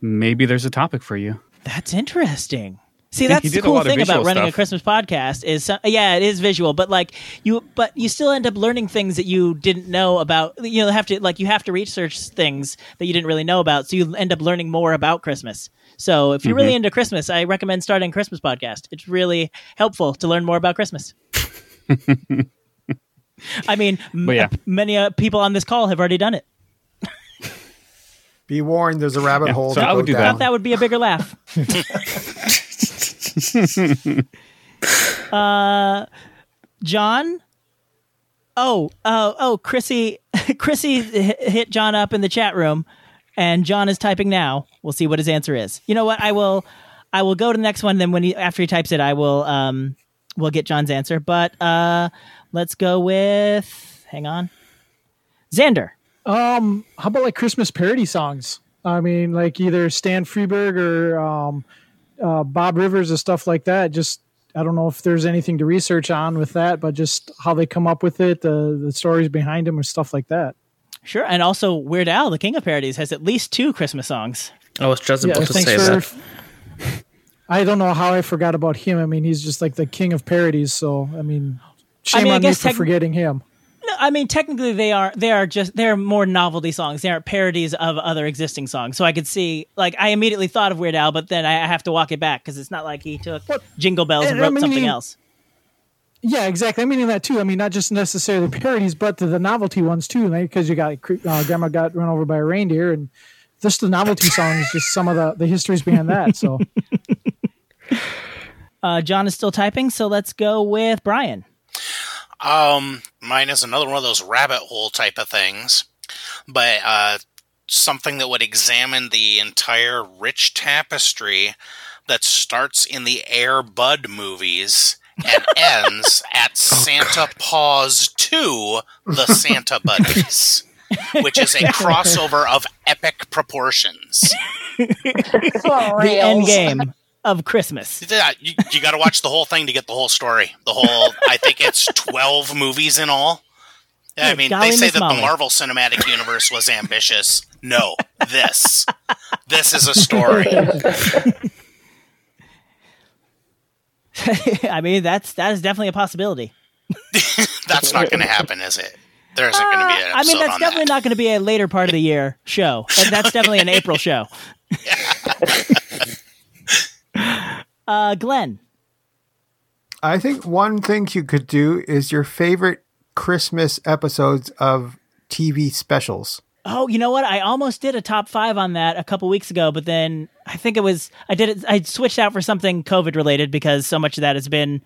Maybe there's a topic for you. That's interesting. See, that's the cool thing about running stuff. A Christmas podcast is, some, yeah, it is visual, but like you, but you still end up learning things that you didn't know about. You know, have to like you have to research things that you didn't really know about, so you end up learning more about Christmas. So, if you're mm-hmm. really into Christmas, I recommend starting a Christmas podcast. It's really helpful to learn more about Christmas. I mean, yeah. m- many uh, people on this call have already done it. Be warned, there's a rabbit yeah, hole. So I would do down. that. I thought that would be a bigger laugh. uh, John? Oh, oh, oh, Chrissy. Chrissy hit John up in the chat room, and John is typing now. We'll see what his answer is. You know what? I will I will go to the next one, then when he, after he types it, I will um we'll get John's answer. But uh, let's go with, hang on, Xander. Um, how about like Christmas parody songs? I mean, like either Stan Freberg or um, uh, Bob Rivers and stuff like that. Just, I don't know if there's anything to research on with that, but just how they come up with it, the, the stories behind them or stuff like that. Sure. And also Weird Al, the king of parodies, has at least two Christmas songs. I was just about yeah, to say that. If, I don't know how I forgot about him. I mean, he's just like the king of parodies. So, I mean, shame I mean, on I me for tech- forgetting him. I mean, technically, they are they are just they're more novelty songs. They aren't parodies of other existing songs. So I could see, like, I immediately thought of Weird Al, but then I have to walk it back because it's not like he took but, Jingle Bells and wrote I mean, something else. Yeah, exactly. I'm meaning that too. I mean, not just necessarily the parodies, but the, the novelty ones too. Because like, you got uh, Grandma Got Run Over by a Reindeer, and just the novelty songs, just some of the the histories behind that. So, uh, John is still typing, so let's go with Brian. Um, mine is another one of those rabbit hole type of things, but uh, something that would examine the entire rich tapestry that starts in the Air Bud movies and ends at oh, Santa God. Paws two, The Santa Buddies, which is a crossover of epic proportions. The end game. Of Christmas. Yeah, you, you got to watch the whole thing to get the whole story. The whole, I think it's twelve movies in all. Yeah, I mean, Golly they say Miss that Molly. The Marvel Cinematic Universe was ambitious. No, this. This is a story. I mean, that's that is definitely a possibility. That's not going to happen, is it? There isn't uh, going to be an episode I mean, that's definitely that. Not going to be a later part of the year show. That's okay. Definitely an April show. Uh, Glenn. I think one thing you could do is your favorite Christmas episodes of T V specials. Oh, you know what? I almost did a top five on that a couple weeks ago, but then I think it was, I did it, I switched out for something COVID related because so much of that has been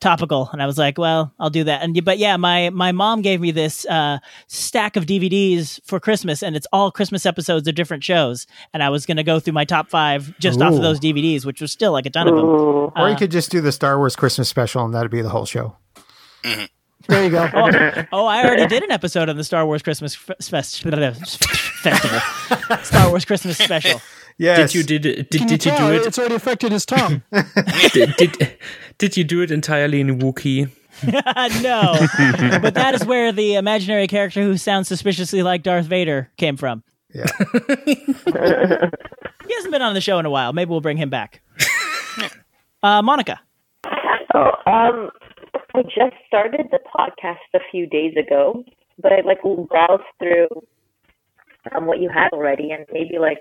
topical. And I was like, well, I'll do that. And, but yeah, my, my mom gave me this, uh, stack of D V Ds for Christmas, and it's all Christmas episodes of different shows. And I was going to go through my top five just Ooh. Off of those D V Ds, which was still like a ton of them. Or uh, you could just do the Star Wars Christmas special and that'd be the whole show. There you go. oh, oh, I already did an episode on the Star Wars Christmas f- fest- festival. Star Wars Christmas special. Yes. Did you did did, did, did you do it? It's already affected his tongue. did, did did you do it entirely in Wookiee? No, but that is where the imaginary character who sounds suspiciously like Darth Vader came from. Yeah, he hasn't been on the show in a while. Maybe we'll bring him back. Uh, Monica. Oh, um, I just started the podcast a few days ago, but I like browsed through um, what you had already, and maybe like.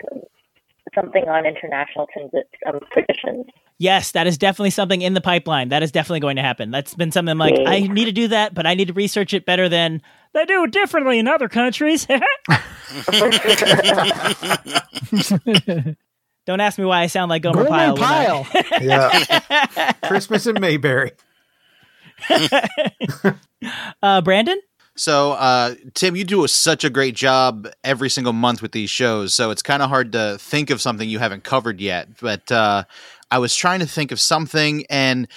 Something on international transit um, traditions. Yes, that is definitely something in the pipeline. That is definitely going to happen. That's been something like, yeah. I need to do that, but I need to research it better than they do it differently in other countries. Don't ask me why I sound like Gomer, Gomer Pyle. Pyle. Yeah. Christmas in Mayberry. uh, Brandon? So, uh, Tim, you do a, such a great job every single month with these shows, so it's kind of hard to think of something you haven't covered yet. But uh, I was trying to think of something, and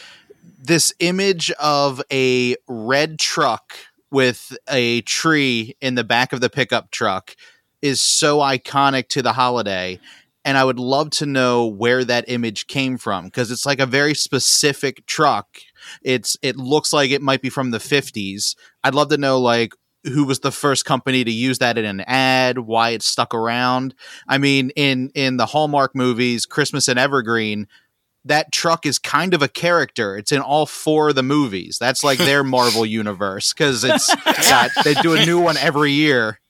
this image of a red truck with a tree in the back of the pickup truck is so iconic to the holiday. And I would love to know where that image came from, because it's like a very specific truck. It's it looks like it might be from the fifties. I'd love to know like who was the first company to use that in an ad, why it stuck around. I mean, in in the Hallmark movies, Christmas and Evergreen, that truck is kind of a character. It's in all four of the movies. That's like their Marvel universe, because it's got, they do a new one every year.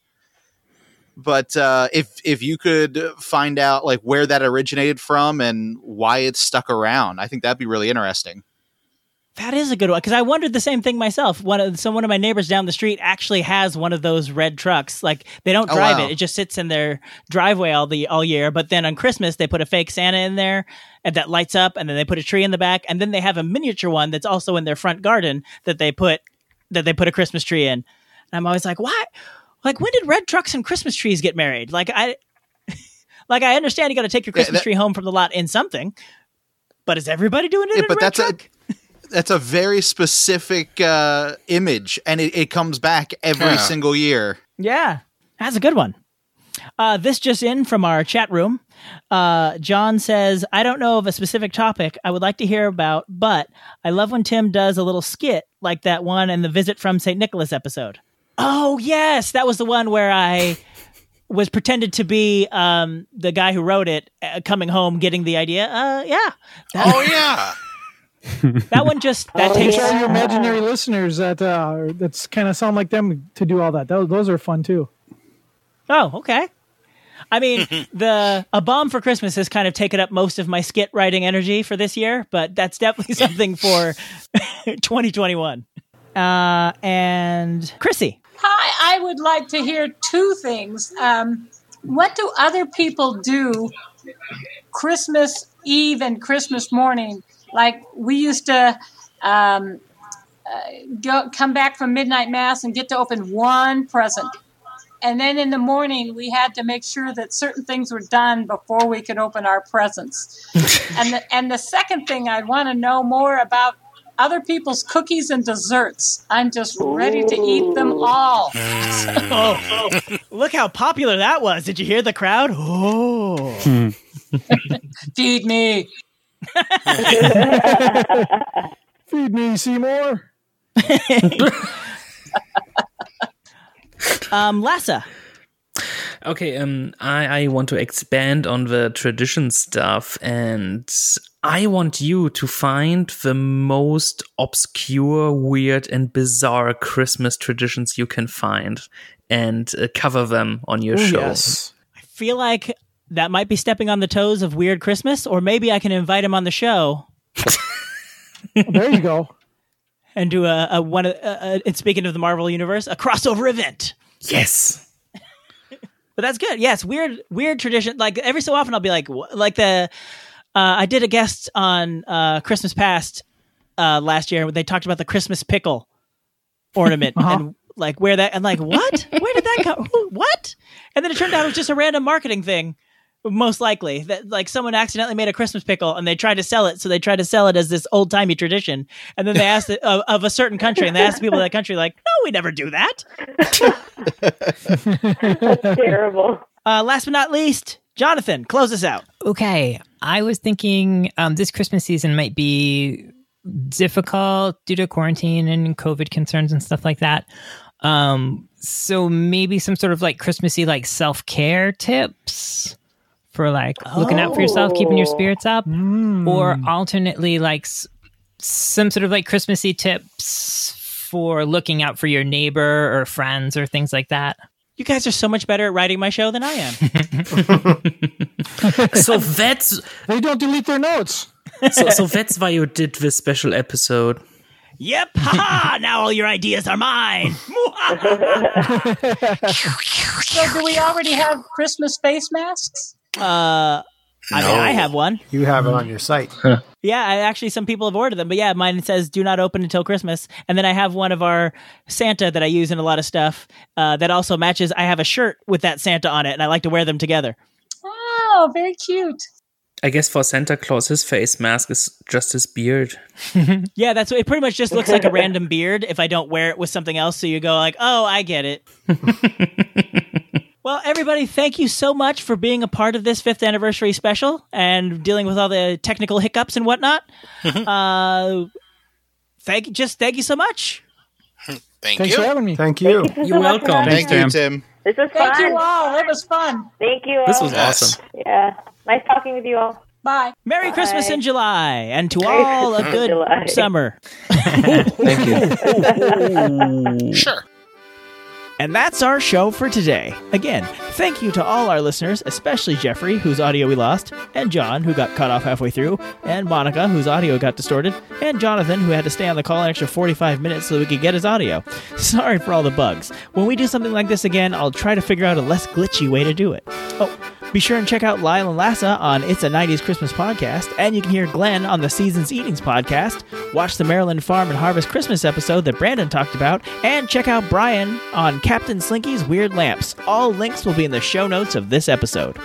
But uh, if if you could find out like where that originated from and why it stuck around, I think that'd be really interesting. That is a good one, because I wondered the same thing myself. One of, so one of my neighbors down the street actually has one of those red trucks. Like, they don't drive oh, wow. it. It just sits in their driveway all the all year. But then on Christmas, they put a fake Santa in there and that lights up, and then they put a tree in the back, and then they have a miniature one that's also in their front garden that they put that they put a Christmas tree in. And I'm always like, why? Like, when did red trucks and Christmas trees get married? Like, I, like, I understand you got to take your Christmas yeah, that, tree home from the lot in something, but is everybody doing it yeah, in but a red that's truck? A, That's a very specific uh, image, and it, it comes back every yeah. single year. Yeah, that's a good one. Uh, this just in from our chat room. Uh, John says, I don't know of a specific topic I would like to hear about, but I love when Tim does a little skit like that one in the Visit from Saint Nicholas episode. Oh, yes. That was the one where I was pretended to be um, the guy who wrote it, uh, coming home, getting the idea. Uh, yeah. That- oh, yeah. That one just that uh, takes. Your imaginary listeners that uh, that's kind of sound like them to do all that. Those, those are fun too. Oh, okay. I mean, the A Bomb for Christmas has kind of taken up most of my skit writing energy for this year, but that's definitely something for twenty twenty-one. Uh, and Chrissy, hi. I would like to hear two things. Um, what do other people do Christmas Eve and Christmas morning? Like, we used to um, uh, go, come back from midnight mass and get to open one present. And then in the morning, we had to make sure that certain things were done before we could open our presents. and, the, and the second thing, I want to know more about other people's cookies and desserts. I'm just ready to eat them all. oh, oh. Look how popular that was. Did you hear the crowd? Oh, hmm. Feed me. Feed me, Seymour. um, Lassa. Okay, um, I, I want to expand on the tradition stuff, and I want you to find the most obscure, weird, and bizarre Christmas traditions you can find, and uh, cover them on your Ooh, show. Yes. I feel like that might be stepping on the toes of Weird Christmas, or maybe I can invite him on the show. There you go. And do a, a one. A, a, and speaking of the Marvel Universe, a crossover event. Yes. But that's good. Yes, weird, weird tradition. Like, every so often, I'll be like, like the. Uh, I did a guest on uh, Christmas Past uh, last year, and they talked about the Christmas pickle ornament. uh-huh. And like where that, and like what? Where did that come? Who, what? And then it turned out it was just a random marketing thing. Most likely that like someone accidentally made a Christmas pickle and they tried to sell it. So they tried to sell it as this old timey tradition. And then they asked it, uh, of a certain country, and they asked people in that country, like, no, we never do that. That's terrible. Uh, last but not least, Jonathan, close us out. Okay. I was thinking um, this Christmas season might be difficult due to quarantine and COVID concerns and stuff like that. Um, so maybe some sort of like Christmassy, like self-care tips. For like looking oh. out for yourself, keeping your spirits up, mm. or alternately like s- some sort of like Christmassy tips for looking out for your neighbor or friends or things like that. You guys are so much better at writing my show than I am. so that's they don't delete their notes. so, so that's why you did this special episode. Yep. Ha-ha! Now all your ideas are mine. So do we already have Christmas face masks? Uh, no. I mean, I have one. You have it on your site. Huh. Yeah, I, actually, some people have ordered them. But yeah, mine says, do not open until Christmas. And then I have one of our Santa that I use in a lot of stuff uh, that also matches. I have a shirt with that Santa on it, and I like to wear them together. Oh, very cute. I guess for Santa Claus, his face mask is just his beard. Yeah, that's what, it pretty much just looks like a random beard if I don't wear it with something else. So you go like, oh, I get it. Well, everybody, thank you so much for being a part of this fifth anniversary special and dealing with all the technical hiccups and whatnot. uh, thank you. Just thank you so much. Thank Thanks you. for having me. Thank you. Thank you You're so welcome. Thank you, Tim. This was fun. Thank you all. It was fun. Thank you all. This was yes. awesome. Yeah. Nice talking with you all. Bye. Merry Bye. Christmas in July, and to Merry all Christmas a good July. Summer. Thank you. Sure. And that's our show for today. Again, thank you to all our listeners, especially Jeffrey, whose audio we lost, and John, who got cut off halfway through, and Monica, whose audio got distorted, and Jonathan, who had to stay on the call an extra forty-five minutes so we could get his audio. Sorry for all the bugs. When we do something like this again, I'll try to figure out a less glitchy way to do it. Oh, be sure and check out Lyle and Lassa on It's a nineties Christmas Podcast, and you can hear Glenn on the Season's Eatings Podcast, watch the Maryland Farm and Harvest Christmas episode that Brendan talked about, and check out Brian on Captain Slinky's Weird Lamps. All links will be in the show notes of this episode.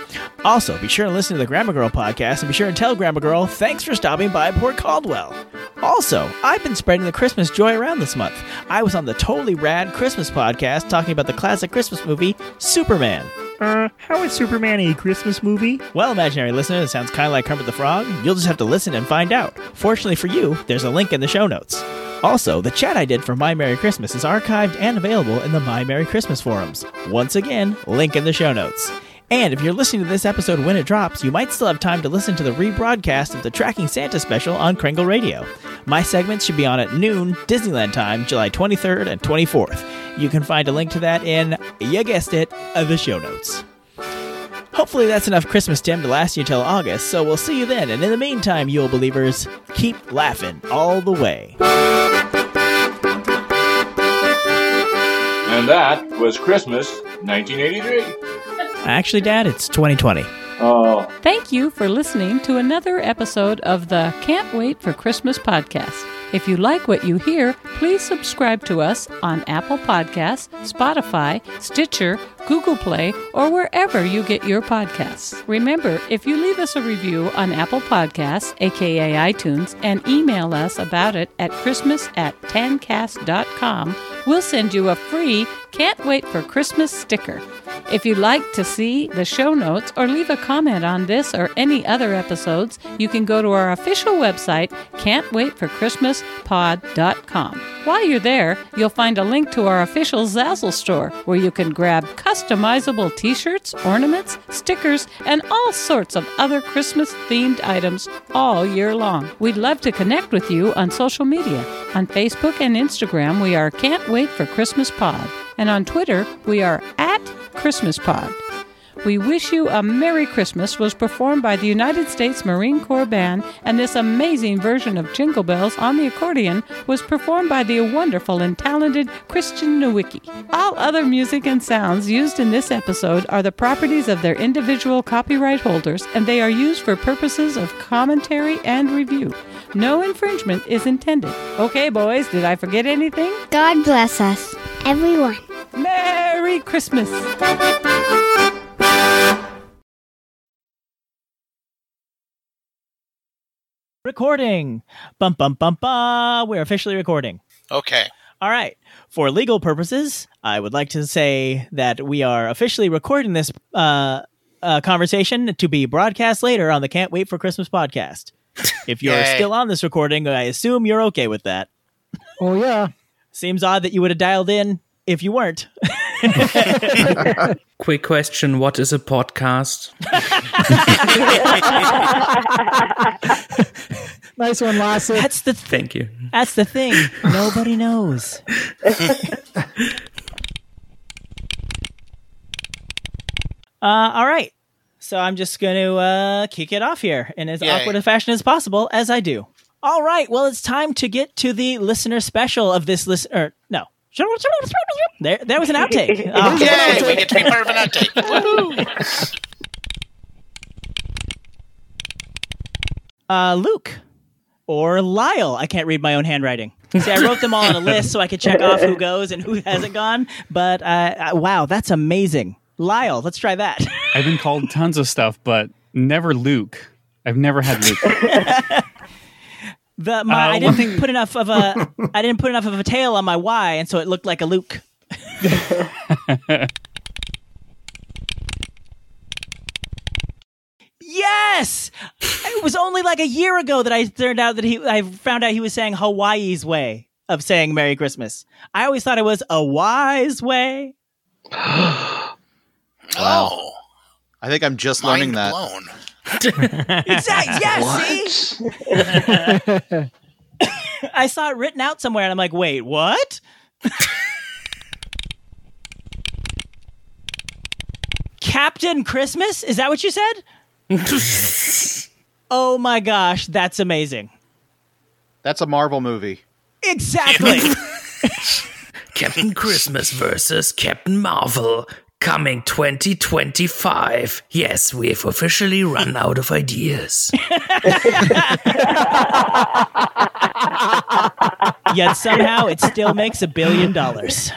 Also, be sure to listen to the Grammar Girl Podcast, and be sure and tell Grammar Girl thanks for stopping by Port Caldwell. Also, I've been spreading the Christmas joy around this month. I was on the totally rad Christmas podcast talking about the classic Christmas movie, Superman. Uh, how is Superman a Christmas movie? Well, imaginary listener, that sounds kind of like Kermit the Frog. You'll just have to listen and find out. Fortunately for you, there's a link in the show notes. Also, the chat I did for My Merry Christmas is archived and available in the My Merry Christmas forums. Once again, link in the show notes. And if you're listening to this episode when it drops, you might still have time to listen to the rebroadcast of the Tracking Santa special on Kringle Radio. My segments should be on at noon Disneyland time, July twenty-third and twenty-fourth. You can find a link to that in, you guessed it, the show notes. Hopefully that's enough Christmas time to last you till August, so we'll see you then. And in the meantime, you old believers, keep laughing all the way. And that was Christmas nineteen eighty-three. Actually, Dad, it's twenty twenty. Oh. Thank you for listening to another episode of the Can't Wait for Christmas podcast. If you like what you hear, please subscribe to us on Apple Podcasts, Spotify, Stitcher, Google Play, or wherever you get your podcasts. Remember, if you leave us a review on Apple Podcasts, aka iTunes, and email us about it at christmas at tancast dot com, we'll send you a free Can't Wait for Christmas sticker. If you'd like to see the show notes or leave a comment on this or any other episodes, you can go to our official website, can't wait for christmas pod dot com. While you're there, you'll find a link to our official Zazzle store where you can grab customizable t-shirts, ornaments, stickers, and all sorts of other Christmas-themed items all year long. We'd love to connect with you on social media. On Facebook and Instagram, we are Can't Wait for Christmas Pod. And on Twitter, we are at Christmas Pod. We Wish You a Merry Christmas was performed by the United States Marine Corps Band, and this amazing version of Jingle Bells on the accordion was performed by the wonderful and talented Kristen. All other music and sounds used in this episode are the properties of their individual copyright holders, and they are used for purposes of commentary and review. No infringement is intended. Okay, boys, did I forget anything? God bless us, everyone. Merry Christmas! Recording. Bum, bum, bum, ba. We're officially recording. Okay. All right. For legal purposes, I would like to say that we are officially recording this uh, uh, conversation to be broadcast later on the Can't Wait for Christmas podcast. If you're still on this recording, I assume you're okay with that. Oh, yeah. Seems odd that you would have dialed in if you weren't. Quick question, what is a podcast? Nice one, Lassie. That's the th- Thank you. That's the thing. Nobody knows. uh, all right. So I'm just going to uh, kick it off here in as Yay. awkward a fashion as possible, as I do. All right. Well, it's time to get to the listener special of this listener. No. There, there was an outtake. Oh. Yay, we get to be part of an outtake. Woohoo! Uh, Luke or Lyle. I can't read my own handwriting. See, I wrote them all on a list so I could check off who goes and who hasn't gone. But uh, I, wow, that's amazing. Lyle, let's try that. I've been called tons of stuff, but never Luke. I've never had Luke. The, my, uh, I didn't think, put enough of a I didn't put enough of a tail on my Y, and so it looked like a Luke. Yes, it was only like a year ago that I turned out that he I found out he was saying Hawaii's way of saying Merry Christmas. I always thought it was a wise way. Wow, oh, I think I'm just learning that. Blown. Exactly. Yeah, see? I saw it written out somewhere and I'm like, wait, what? Captain Christmas? Is that what you said? Oh my gosh, that's amazing. That's a Marvel movie. Exactly. Captain Christmas versus Captain Marvel. Coming twenty twenty-five. Yes, we've officially run out of ideas. Yet somehow it still makes a billion dollars.